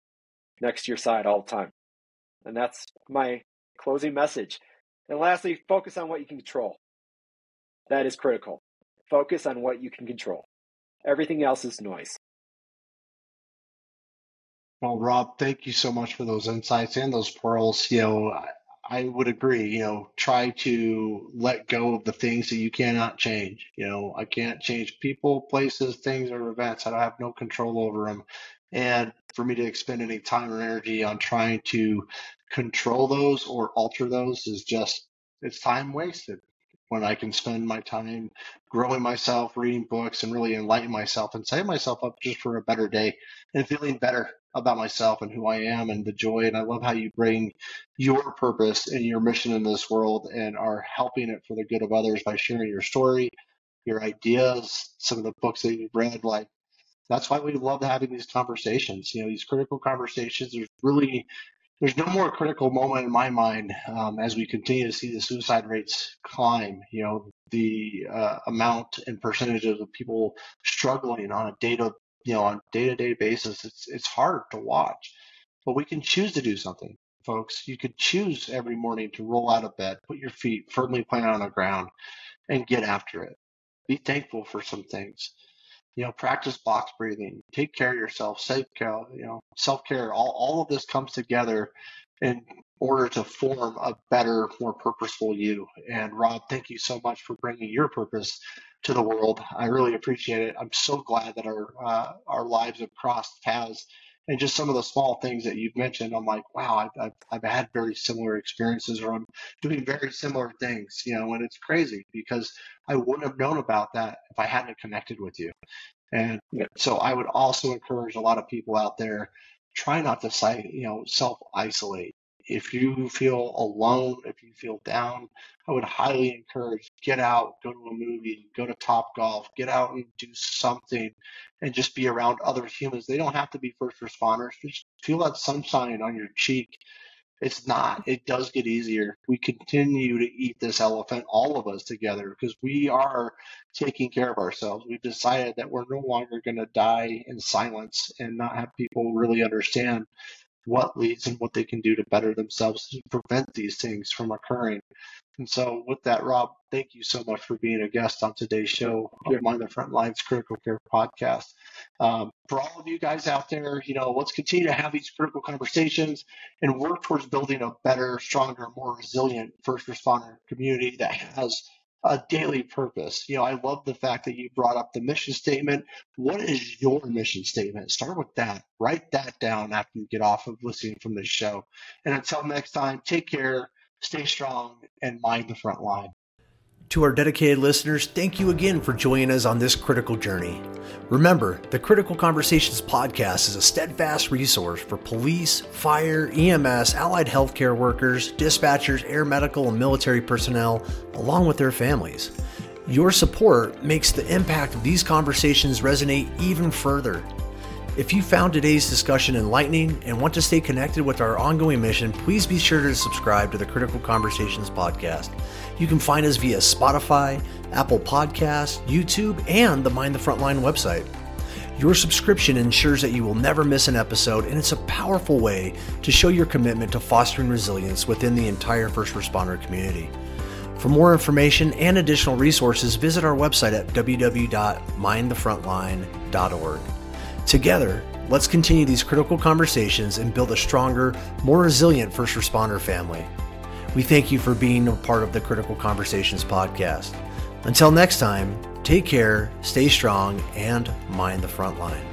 next to your side all the time. And that's my closing message. And lastly, focus on what you can control. That is critical. Focus on what you can control. Everything else is noise. Well, Rob, thank you so much for those insights and those pearls. You know, I- I would agree, you know, try to let go of the things that you cannot change. You know, I can't change people, places, things, or events. I don't have no control over them. And for me to expend any time or energy on trying to control those or alter those is just, it's time wasted when I can spend my time growing myself, reading books, and really enlighten myself and set myself up just for a better day and feeling better about myself and who I am and the joy. And I love how you bring your purpose and your mission in this world and are helping it for the good of others by sharing your story, your ideas, some of the books that you've read. Like, that's why we love having these conversations, you know, these critical conversations. There's really, there's no more critical moment in my mind um, as we continue to see the suicide rates climb, you know, the uh, amount and percentages of people struggling on a data you know, on a day-to-day basis. It's it's hard to watch, but we can choose to do something, folks. You could choose every morning to roll out of bed, put your feet firmly planted on the ground, and get after it. Be thankful for some things. You know, practice box breathing, take care of yourself, self-care, you know, self-care. All, all of this comes together in order to form a better, more purposeful you. And Rob, thank you so much for bringing your purpose to the world. I really appreciate it. I'm so glad that our uh, our lives have crossed paths, and just some of the small things that you've mentioned, I'm like, wow, I've, I've, I've had very similar experiences, or I'm doing very similar things, you know, and it's crazy because I wouldn't have known about that if I hadn't connected with you. And yeah. So I would also encourage a lot of people out there, try not to, you know, self-isolate. If you feel alone, if you feel down, I would highly encourage, get out, go to a movie, go to Topgolf, get out and do something and just be around other humans. They don't have to be first responders. Just feel that sunshine on your cheek. It's not. It does get easier. We continue to eat this elephant, all of us together, because we are taking care of ourselves. We've decided that we're no longer going to die in silence and not have people really understand what leads and what they can do to better themselves to prevent these things from occurring. And so with that, Rob, thank you so much for being a guest on today's show of Mind the Frontline's Critical Care Podcast. Um, for all of you guys out there, you know, let's continue to have these critical conversations and work towards building a better, stronger, more resilient first responder community that has a daily purpose. You know, I love the fact that you brought up the mission statement. What is your mission statement? Start with that. Write that down after you get off of listening from this show. And until next time, take care, stay strong, and mind the front line. To our dedicated listeners, thank you again for joining us on this critical journey. Remember, the Critical Conversations podcast is a steadfast resource for police, fire, E M S, allied healthcare workers, dispatchers, air medical, and military personnel, along with their families. Your support makes the impact of these conversations resonate even further. If you found today's discussion enlightening and want to stay connected with our ongoing mission, please be sure to subscribe to the Critical Conversations podcast. You can find us via Spotify, Apple Podcasts, YouTube, and the Mind the Frontline website. Your subscription ensures that you will never miss an episode, and it's a powerful way to show your commitment to fostering resilience within the entire first responder community. For more information and additional resources, visit our website at w w w dot mind the frontline dot org. Together, let's continue these critical conversations and build a stronger, more resilient first responder family. We thank you for being a part of the Critical Conversations podcast. Until next time, take care, stay strong, and mind the front line.